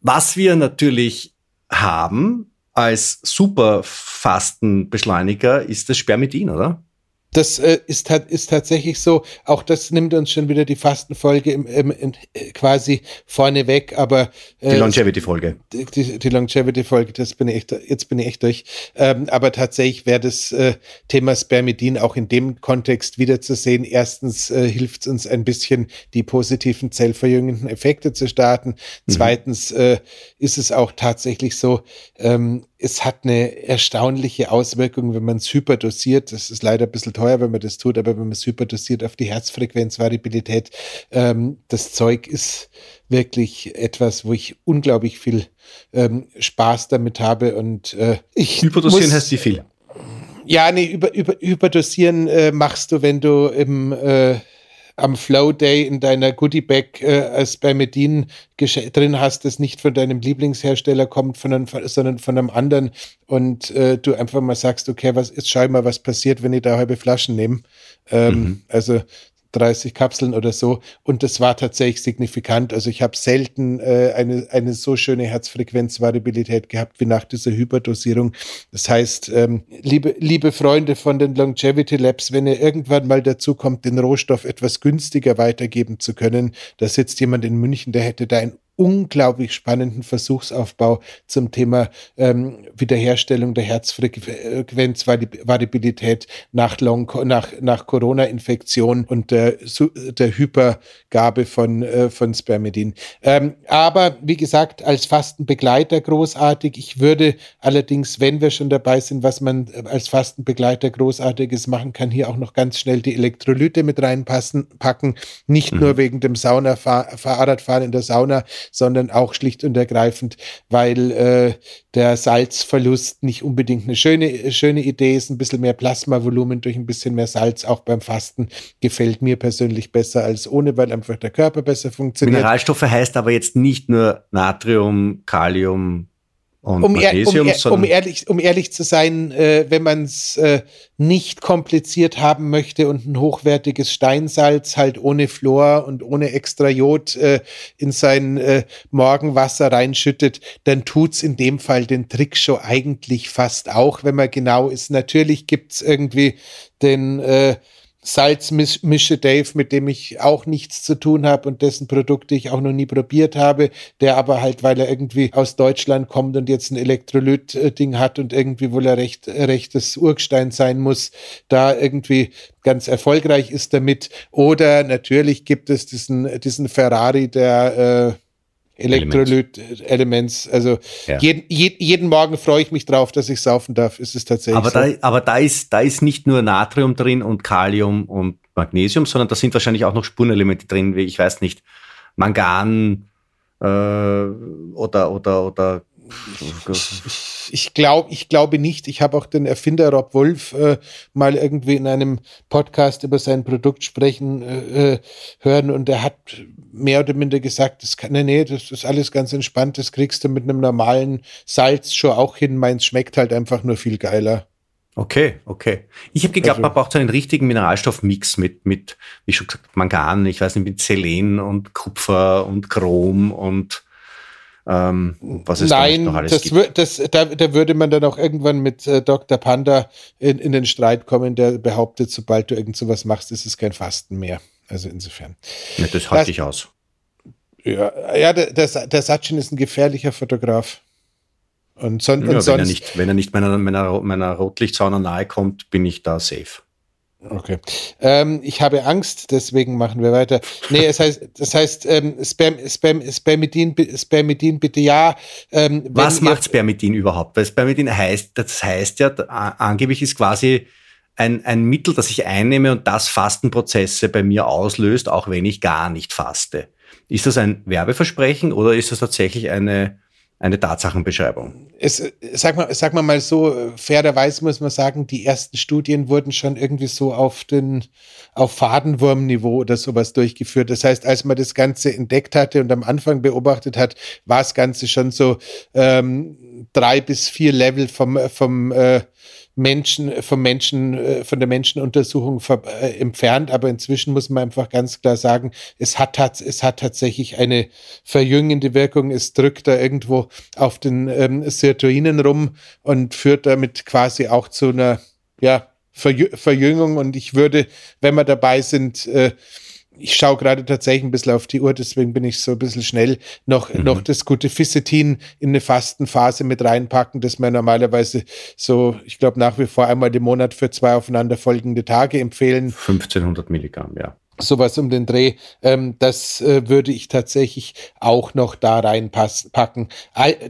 Was wir natürlich haben als Superfastenbeschleuniger ist das Spermidin, oder? Das ist tatsächlich so. Auch das nimmt uns schon wieder die Fastenfolge quasi vorne weg, aber die Longevity-Folge. Die Longevity-Folge, jetzt bin ich echt durch. Aber tatsächlich wäre das Thema Spermidin auch in dem Kontext wiederzusehen. Erstens hilft es uns ein bisschen, die positiven zellverjüngenden Effekte zu starten. Mhm. Zweitens ist es auch tatsächlich so, es hat eine erstaunliche Auswirkung, wenn man es hyperdosiert. Das ist leider ein bisschen teuer, wenn man das tut, aber wenn man es hyperdosiert auf die Herzfrequenzvariabilität, das Zeug ist wirklich etwas, wo ich unglaublich viel Spaß damit habe. Und hyperdosieren heißt wie viel? Ja, nee, überdosieren machst du, wenn du am Flow Day in deiner Goodie Bag als bei Medin drin hast, das nicht von deinem Lieblingshersteller kommt, sondern von einem anderen, und du einfach mal sagst, okay, jetzt schau ich mal, was passiert, wenn ich da halbe Flaschen nehme. Also 30 Kapseln oder so, und das war tatsächlich signifikant. Also ich habe selten eine so schöne Herzfrequenzvariabilität gehabt wie nach dieser Hyperdosierung. Das heißt, liebe Freunde von den Longevity Labs, wenn ihr irgendwann mal dazu kommt, den Rohstoff etwas günstiger weitergeben zu können, da sitzt jemand in München, der hätte da ein unglaublich spannenden Versuchsaufbau zum Thema Wiederherstellung der Herzfrequenzvariabilität nach Corona-Infektion und der Hypergabe von Spermidin. Aber wie gesagt, als Fastenbegleiter großartig. Ich würde allerdings, wenn wir schon dabei sind, was man als Fastenbegleiter Großartiges machen kann, hier auch noch ganz schnell die Elektrolyte mit reinpacken. Nicht nur wegen dem Fahrradfahren in der Sauna, sondern auch schlicht und ergreifend, weil der Salzverlust nicht unbedingt eine schöne Idee ist. Ein bisschen mehr Plasmavolumen durch ein bisschen mehr Salz, auch beim Fasten, gefällt mir persönlich besser als ohne, weil einfach der Körper besser funktioniert. Mineralstoffe heißt aber jetzt nicht nur Natrium, Kalium und Magnesium, sondern... Um ehrlich zu sein, wenn man es nicht kompliziert haben möchte und ein hochwertiges Steinsalz halt ohne Fluor und ohne extra Jod in sein Morgenwasser reinschüttet, dann tut's in dem Fall den Trick schon eigentlich fast auch, wenn man genau ist. Natürlich gibt's irgendwie den... Salzmische Dave, mit dem ich auch nichts zu tun habe und dessen Produkte ich auch noch nie probiert habe, der aber halt, weil er irgendwie aus Deutschland kommt und jetzt ein Elektrolyt-Ding hat und irgendwie wohl ein rechtes Urgestein sein muss, da irgendwie ganz erfolgreich ist damit. Oder natürlich gibt es diesen Ferrari, der Elektrolyt-Elements, also ja. jeden Morgen freue ich mich drauf, dass ich saufen darf, ist es tatsächlich. Aber da ist nicht nur Natrium drin und Kalium und Magnesium, sondern da sind wahrscheinlich auch noch Spurenelemente drin, wie, ich weiß nicht, Mangan oder Ich glaube nicht. Ich habe auch den Erfinder Rob Wolf mal irgendwie in einem Podcast über sein Produkt sprechen hören und er hat mehr oder minder gesagt, das ist alles ganz entspannt, das kriegst du mit einem normalen Salz schon auch hin. Meins schmeckt halt einfach nur viel geiler. Okay. Ich habe geglaubt, man braucht so einen richtigen Mineralstoffmix mit, wie schon gesagt, Mangan, ich weiß nicht, mit Selen und Kupfer und Chrom und was ist Nein, da noch alles da würde man dann auch irgendwann mit Dr. Panda in den Streit kommen, der behauptet, sobald du irgend sowas machst, ist es kein Fasten mehr. Also insofern. Ja, das halte ich aus. Ja, der Sachin ist ein gefährlicher Fotograf. Und, wenn er nicht meiner Rotlichtsauna nahe kommt, bin ich da safe. Okay. Ich habe Angst, deswegen machen wir weiter. Nee, das heißt Spermidin bitte ja. Was macht Spermidin überhaupt? Weil Spermidin heißt ja, angeblich ist quasi ein Mittel, das ich einnehme und das Fastenprozesse bei mir auslöst, auch wenn ich gar nicht faste. Ist das ein Werbeversprechen oder ist das tatsächlich eine Tatsachenbeschreibung? Sag mal so, fairerweise muss man sagen, die ersten Studien wurden schon irgendwie so auf Fadenwurmniveau oder sowas durchgeführt. Das heißt, als man das Ganze entdeckt hatte und am Anfang beobachtet hat, war das Ganze schon so 3 bis 4 Level von der Menschenuntersuchung entfernt, aber inzwischen muss man einfach ganz klar sagen, es hat tatsächlich eine verjüngende Wirkung, es drückt da irgendwo auf den Sirtuinen rum und führt damit quasi auch zu einer Verjüngung und ich würde, wenn wir dabei sind, ich schaue gerade tatsächlich ein bisschen auf die Uhr, deswegen bin ich so ein bisschen schnell, noch das gute Fisetin in eine Fastenphase mit reinpacken, das man normalerweise so, ich glaube, nach wie vor einmal im Monat für 2 aufeinanderfolgende Tage empfehlen. 1500 Milligramm, ja. Sowas um den Dreh, das würde ich tatsächlich auch noch da reinpacken.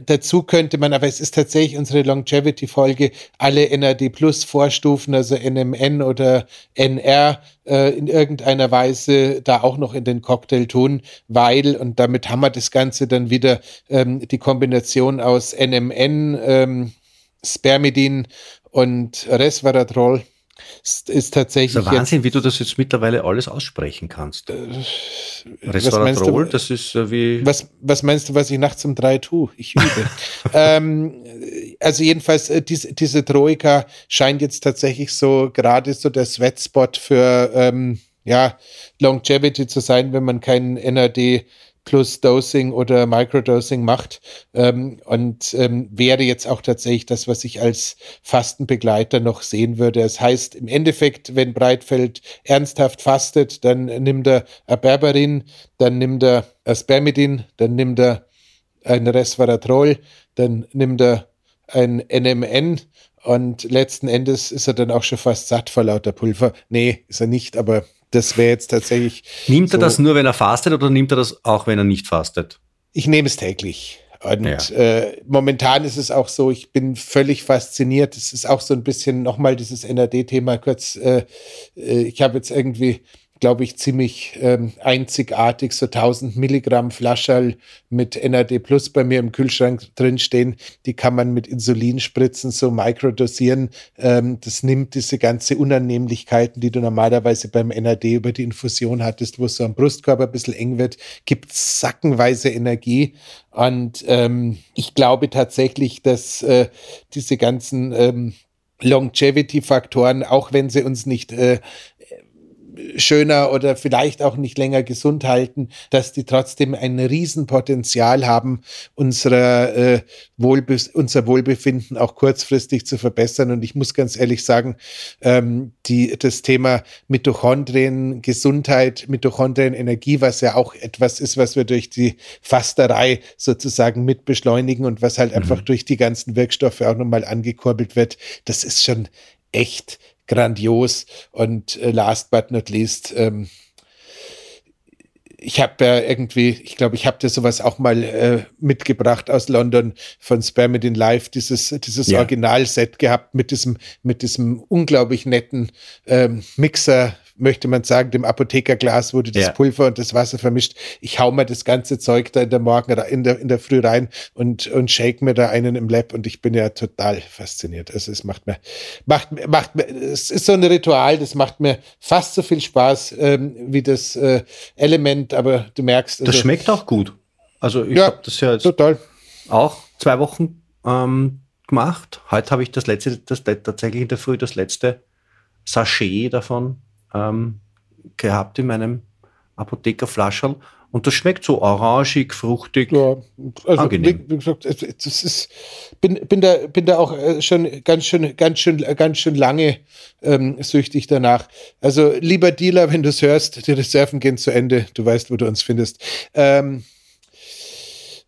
Dazu könnte man, aber es ist tatsächlich unsere Longevity-Folge, alle NAD+-Vorstufen, also NMN oder NR, in irgendeiner Weise da auch noch in den Cocktail tun, weil, und damit haben wir das Ganze dann wieder, die Kombination aus NMN, Spermidin und Resveratrol, ist tatsächlich der Wahnsinn, wie du das jetzt mittlerweile alles aussprechen kannst. Resveratrol, das ist wie... Was meinst du, was ich nachts um 3 tue? Ich übe. Also jedenfalls, diese Troika scheint jetzt tatsächlich so gerade so der Sweatspot für Longevity zu sein, wenn man keinen NAD plus Dosing oder Microdosing macht, und wäre jetzt auch tatsächlich das, was ich als Fastenbegleiter noch sehen würde. Das heißt, im Endeffekt, wenn Breitfeld ernsthaft fastet, dann nimmt er Berberin, dann nimmt er Spermidin, dann nimmt er ein Resveratrol, dann nimmt er ein NMN und letzten Endes ist er dann auch schon fast satt vor lauter Pulver. Nee, ist er nicht, aber das wäre jetzt tatsächlich. Nimmt er so, das nur, wenn er fastet, oder nimmt er das auch, wenn er nicht fastet? Ich nehme es täglich. Und momentan ist es auch so, ich bin völlig fasziniert. Es ist auch so ein bisschen nochmal dieses NAD-Thema kurz. Ich habe jetzt irgendwie, glaube ich, ziemlich einzigartig so 1000 Milligramm Flascherl mit NAD Plus bei mir im Kühlschrank drinstehen. Die kann man mit Insulinspritzen so microdosieren. Das nimmt diese ganze Unannehmlichkeiten, die du normalerweise beim NAD über die Infusion hattest, wo es so am Brustkorb ein bisschen eng wird, gibt sackenweise Energie. Und ich glaube tatsächlich, dass diese ganzen Longevity-Faktoren, auch wenn sie uns nicht schöner oder vielleicht auch nicht länger gesund halten, dass die trotzdem ein Riesenpotenzial haben, unser Wohlbefinden auch kurzfristig zu verbessern. Und ich muss ganz ehrlich sagen, das Thema Mitochondrien, Gesundheit, Mitochondrien, Energie, was ja auch etwas ist, was wir durch die Fasterei sozusagen mit beschleunigen und was halt einfach durch die ganzen Wirkstoffe auch nochmal angekurbelt wird, das ist schon echt grandios. Und last but not least, ich habe ja irgendwie, ich glaube, ich habe dir sowas auch mal mitgebracht aus London von spermidineLIFE, dieses Originalset gehabt mit diesem unglaublich netten Mixer, möchte man sagen, dem Apothekerglas wurde das Pulver und das Wasser vermischt. Ich hau mir das ganze Zeug da in der Früh rein und shake mir da einen im Lab und ich bin ja total fasziniert. Also es macht mir, es ist so ein Ritual, das macht mir fast so viel Spaß wie das Element, aber du merkst. Also, das schmeckt auch gut. Also ich habe das ja jetzt total auch 2 Wochen gemacht. Heute habe ich tatsächlich in der Früh das letzte Sachet davon gehabt in meinem Apothekerflascherl und das schmeckt so orangig, fruchtig, also angenehm. Wie gesagt, das ist, bin da auch schon ganz schön lange süchtig danach. Also lieber Dealer, wenn du es hörst, die Reserven gehen zu Ende, du weißt, wo du uns findest.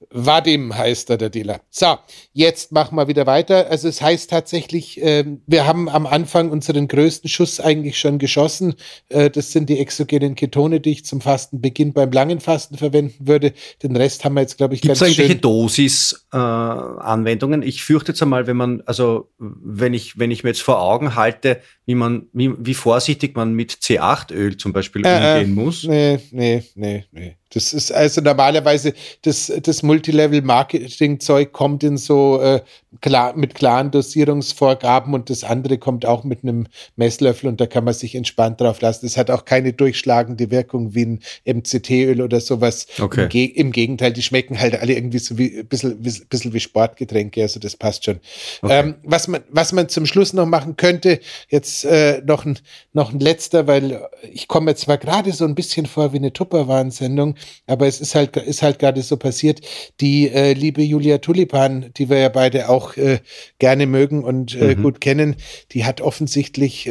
Vadim heißt er, der Dealer. So, jetzt machen wir wieder weiter. Also es heißt tatsächlich, wir haben am Anfang unseren größten Schuss eigentlich schon geschossen. Das sind die exogenen Ketone, die ich zum Fastenbeginn beim langen Fasten verwenden würde. Den Rest haben wir jetzt, glaube ich, ganz schön. Gibt es irgendwelche Dosis-Anwendungen? Ich fürchte jetzt einmal, wenn ich mir jetzt vor Augen halte, wie vorsichtig man mit C8-Öl zum Beispiel umgehen muss. Nee. Das ist also normalerweise das Multilevel-Marketing-Zeug kommt in so mit klaren Dosierungsvorgaben und das andere kommt auch mit einem Messlöffel und da kann man sich entspannt drauf lassen. Das hat auch keine durchschlagende Wirkung wie ein MCT-Öl oder sowas. Okay. Im Gegenteil, die schmecken halt alle irgendwie so wie ein bisschen wie Sportgetränke, also das passt schon. Okay. Was man zum Schluss noch machen könnte, jetzt noch ein letzter, weil ich komme jetzt zwar gerade so ein bisschen vor wie eine Tupperwaren-Sendung, aber es ist halt gerade so passiert. Die liebe Julia Tulipan, die wir ja beide auch gerne mögen und gut kennen, die hat offensichtlich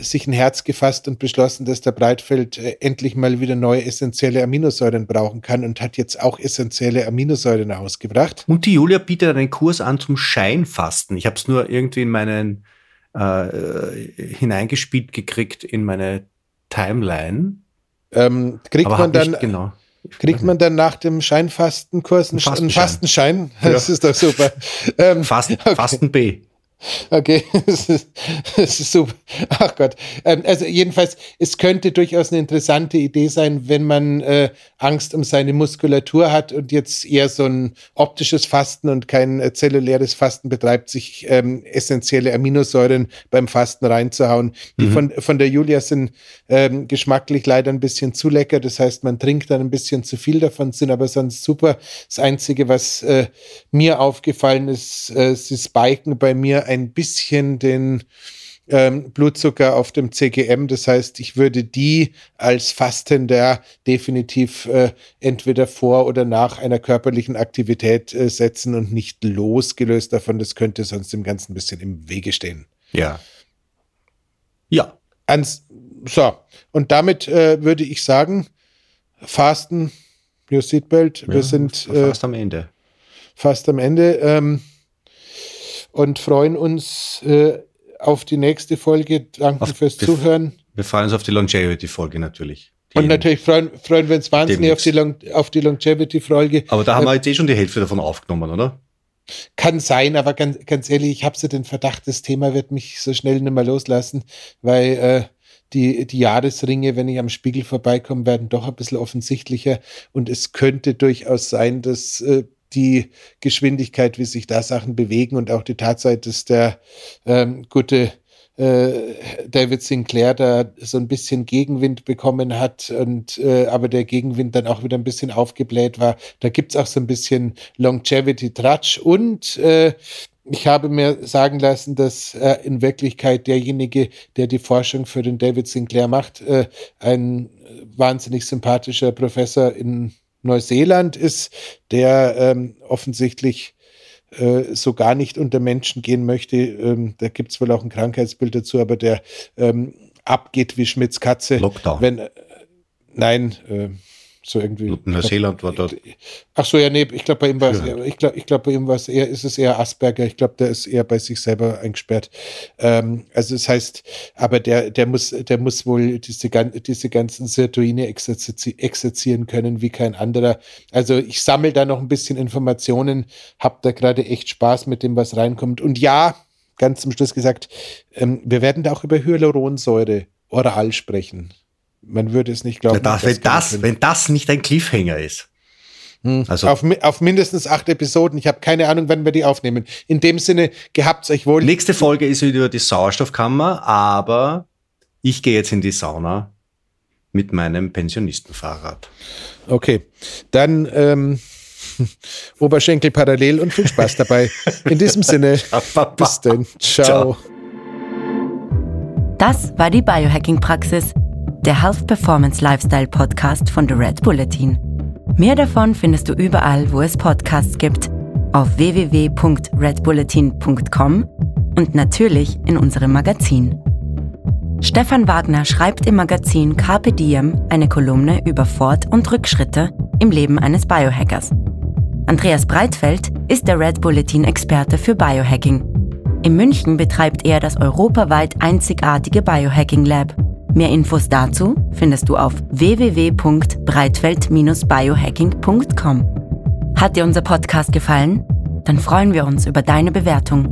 sich ein Herz gefasst und beschlossen, dass der Breitfeld endlich mal wieder neue essentielle Aminosäuren brauchen kann und hat jetzt auch essentielle Aminosäuren ausgebracht. Und die Julia bietet einen Kurs an zum Scheinfasten. Ich habe es nur irgendwie in meinen hineingespielt gekriegt in meine Timeline. Kriegt man dann nach dem Scheinfastenkurs einen Fastenschein? Ja. Das ist doch super. Fasten B. Okay, das ist super. Ach Gott. Also jedenfalls, es könnte durchaus eine interessante Idee sein, wenn man Angst um seine Muskulatur hat und jetzt eher so ein optisches Fasten und kein zelluläres Fasten betreibt, sich essentielle Aminosäuren beim Fasten reinzuhauen. Die von der Julia sind geschmacklich leider ein bisschen zu lecker. Das heißt, man trinkt dann ein bisschen zu viel davon, sind aber sonst super. Das Einzige, was mir aufgefallen ist, sie spiken bei mir ein bisschen den Blutzucker auf dem CGM. Das heißt, ich würde die als Fastender definitiv entweder vor oder nach einer körperlichen Aktivität setzen und nicht losgelöst davon. Das könnte sonst dem Ganzen ein bisschen im Wege stehen. Ja. Ja. So. Und damit würde ich sagen, Fasten, your seatbelt. Ja, wir sind fast am Ende. Fast am Ende. Und freuen uns auf die nächste Folge. Danke fürs Zuhören. Wir freuen uns auf die Longevity-Folge natürlich. Und natürlich freuen wir uns wahnsinnig auf die Longevity-Folge. Aber da haben wir jetzt schon die Hälfte davon aufgenommen, oder? Kann sein, aber ganz ehrlich, ich habe so den Verdacht, das Thema wird mich so schnell nicht mehr loslassen, weil die Jahresringe, wenn ich am Spiegel vorbeikomme, werden doch ein bisschen offensichtlicher. Und es könnte durchaus sein, dass die Geschwindigkeit, wie sich da Sachen bewegen und auch die Tatsache, dass der gute David Sinclair da so ein bisschen Gegenwind bekommen hat und aber der Gegenwind dann auch wieder ein bisschen aufgebläht war. Da gibt es auch so ein bisschen Longevity-Tratsch und ich habe mir sagen lassen, dass in Wirklichkeit derjenige, der die Forschung für den David Sinclair macht, ein wahnsinnig sympathischer Professor in Neuseeland ist, der offensichtlich so gar nicht unter Menschen gehen möchte. Da gibt es wohl auch ein Krankheitsbild dazu, aber der abgeht wie Schmitz Katze. Lockdown. So irgendwie. Neuseeland war dort. Ach so, ja, nee, ich glaube, bei ihm war es eher, ist es eher Asperger. Ich glaube, der ist eher bei sich selber eingesperrt. Also das heißt, aber der muss wohl diese ganzen Sirtuine exerzieren können wie kein anderer. Also ich sammle da noch ein bisschen Informationen, habe da gerade echt Spaß mit dem, was reinkommt. Und ja, ganz zum Schluss gesagt, wir werden da auch über Hyaluronsäure oral sprechen. Man würde es nicht glauben. Wenn das nicht ein Cliffhanger ist. Also auf mindestens 8 Episoden. Ich habe keine Ahnung, wann wir die aufnehmen. In dem Sinne, gehabt's euch wohl. Nächste Folge ist wieder die Sauerstoffkammer, aber ich gehe jetzt in die Sauna mit meinem Pensionistenfahrrad. Okay, dann Oberschenkel parallel und viel Spaß dabei. In diesem Sinne, bis dann. Ciao. Das war die Biohacking-Praxis. Der Health Performance Lifestyle Podcast von The Red Bulletin. Mehr davon findest du überall, wo es Podcasts gibt, auf www.redbulletin.com und natürlich in unserem Magazin. Stefan Wagner schreibt im Magazin Carpe Diem eine Kolumne über Fort- und Rückschritte im Leben eines Biohackers. Andreas Breitfeld ist der Red Bulletin-Experte für Biohacking. In München betreibt er das europaweit einzigartige Biohacking Lab. Mehr Infos dazu findest du auf www.breitfeld-biohacking.com. Hat dir unser Podcast gefallen? Dann freuen wir uns über deine Bewertung.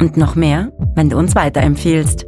Und noch mehr, wenn du uns weiterempfiehlst.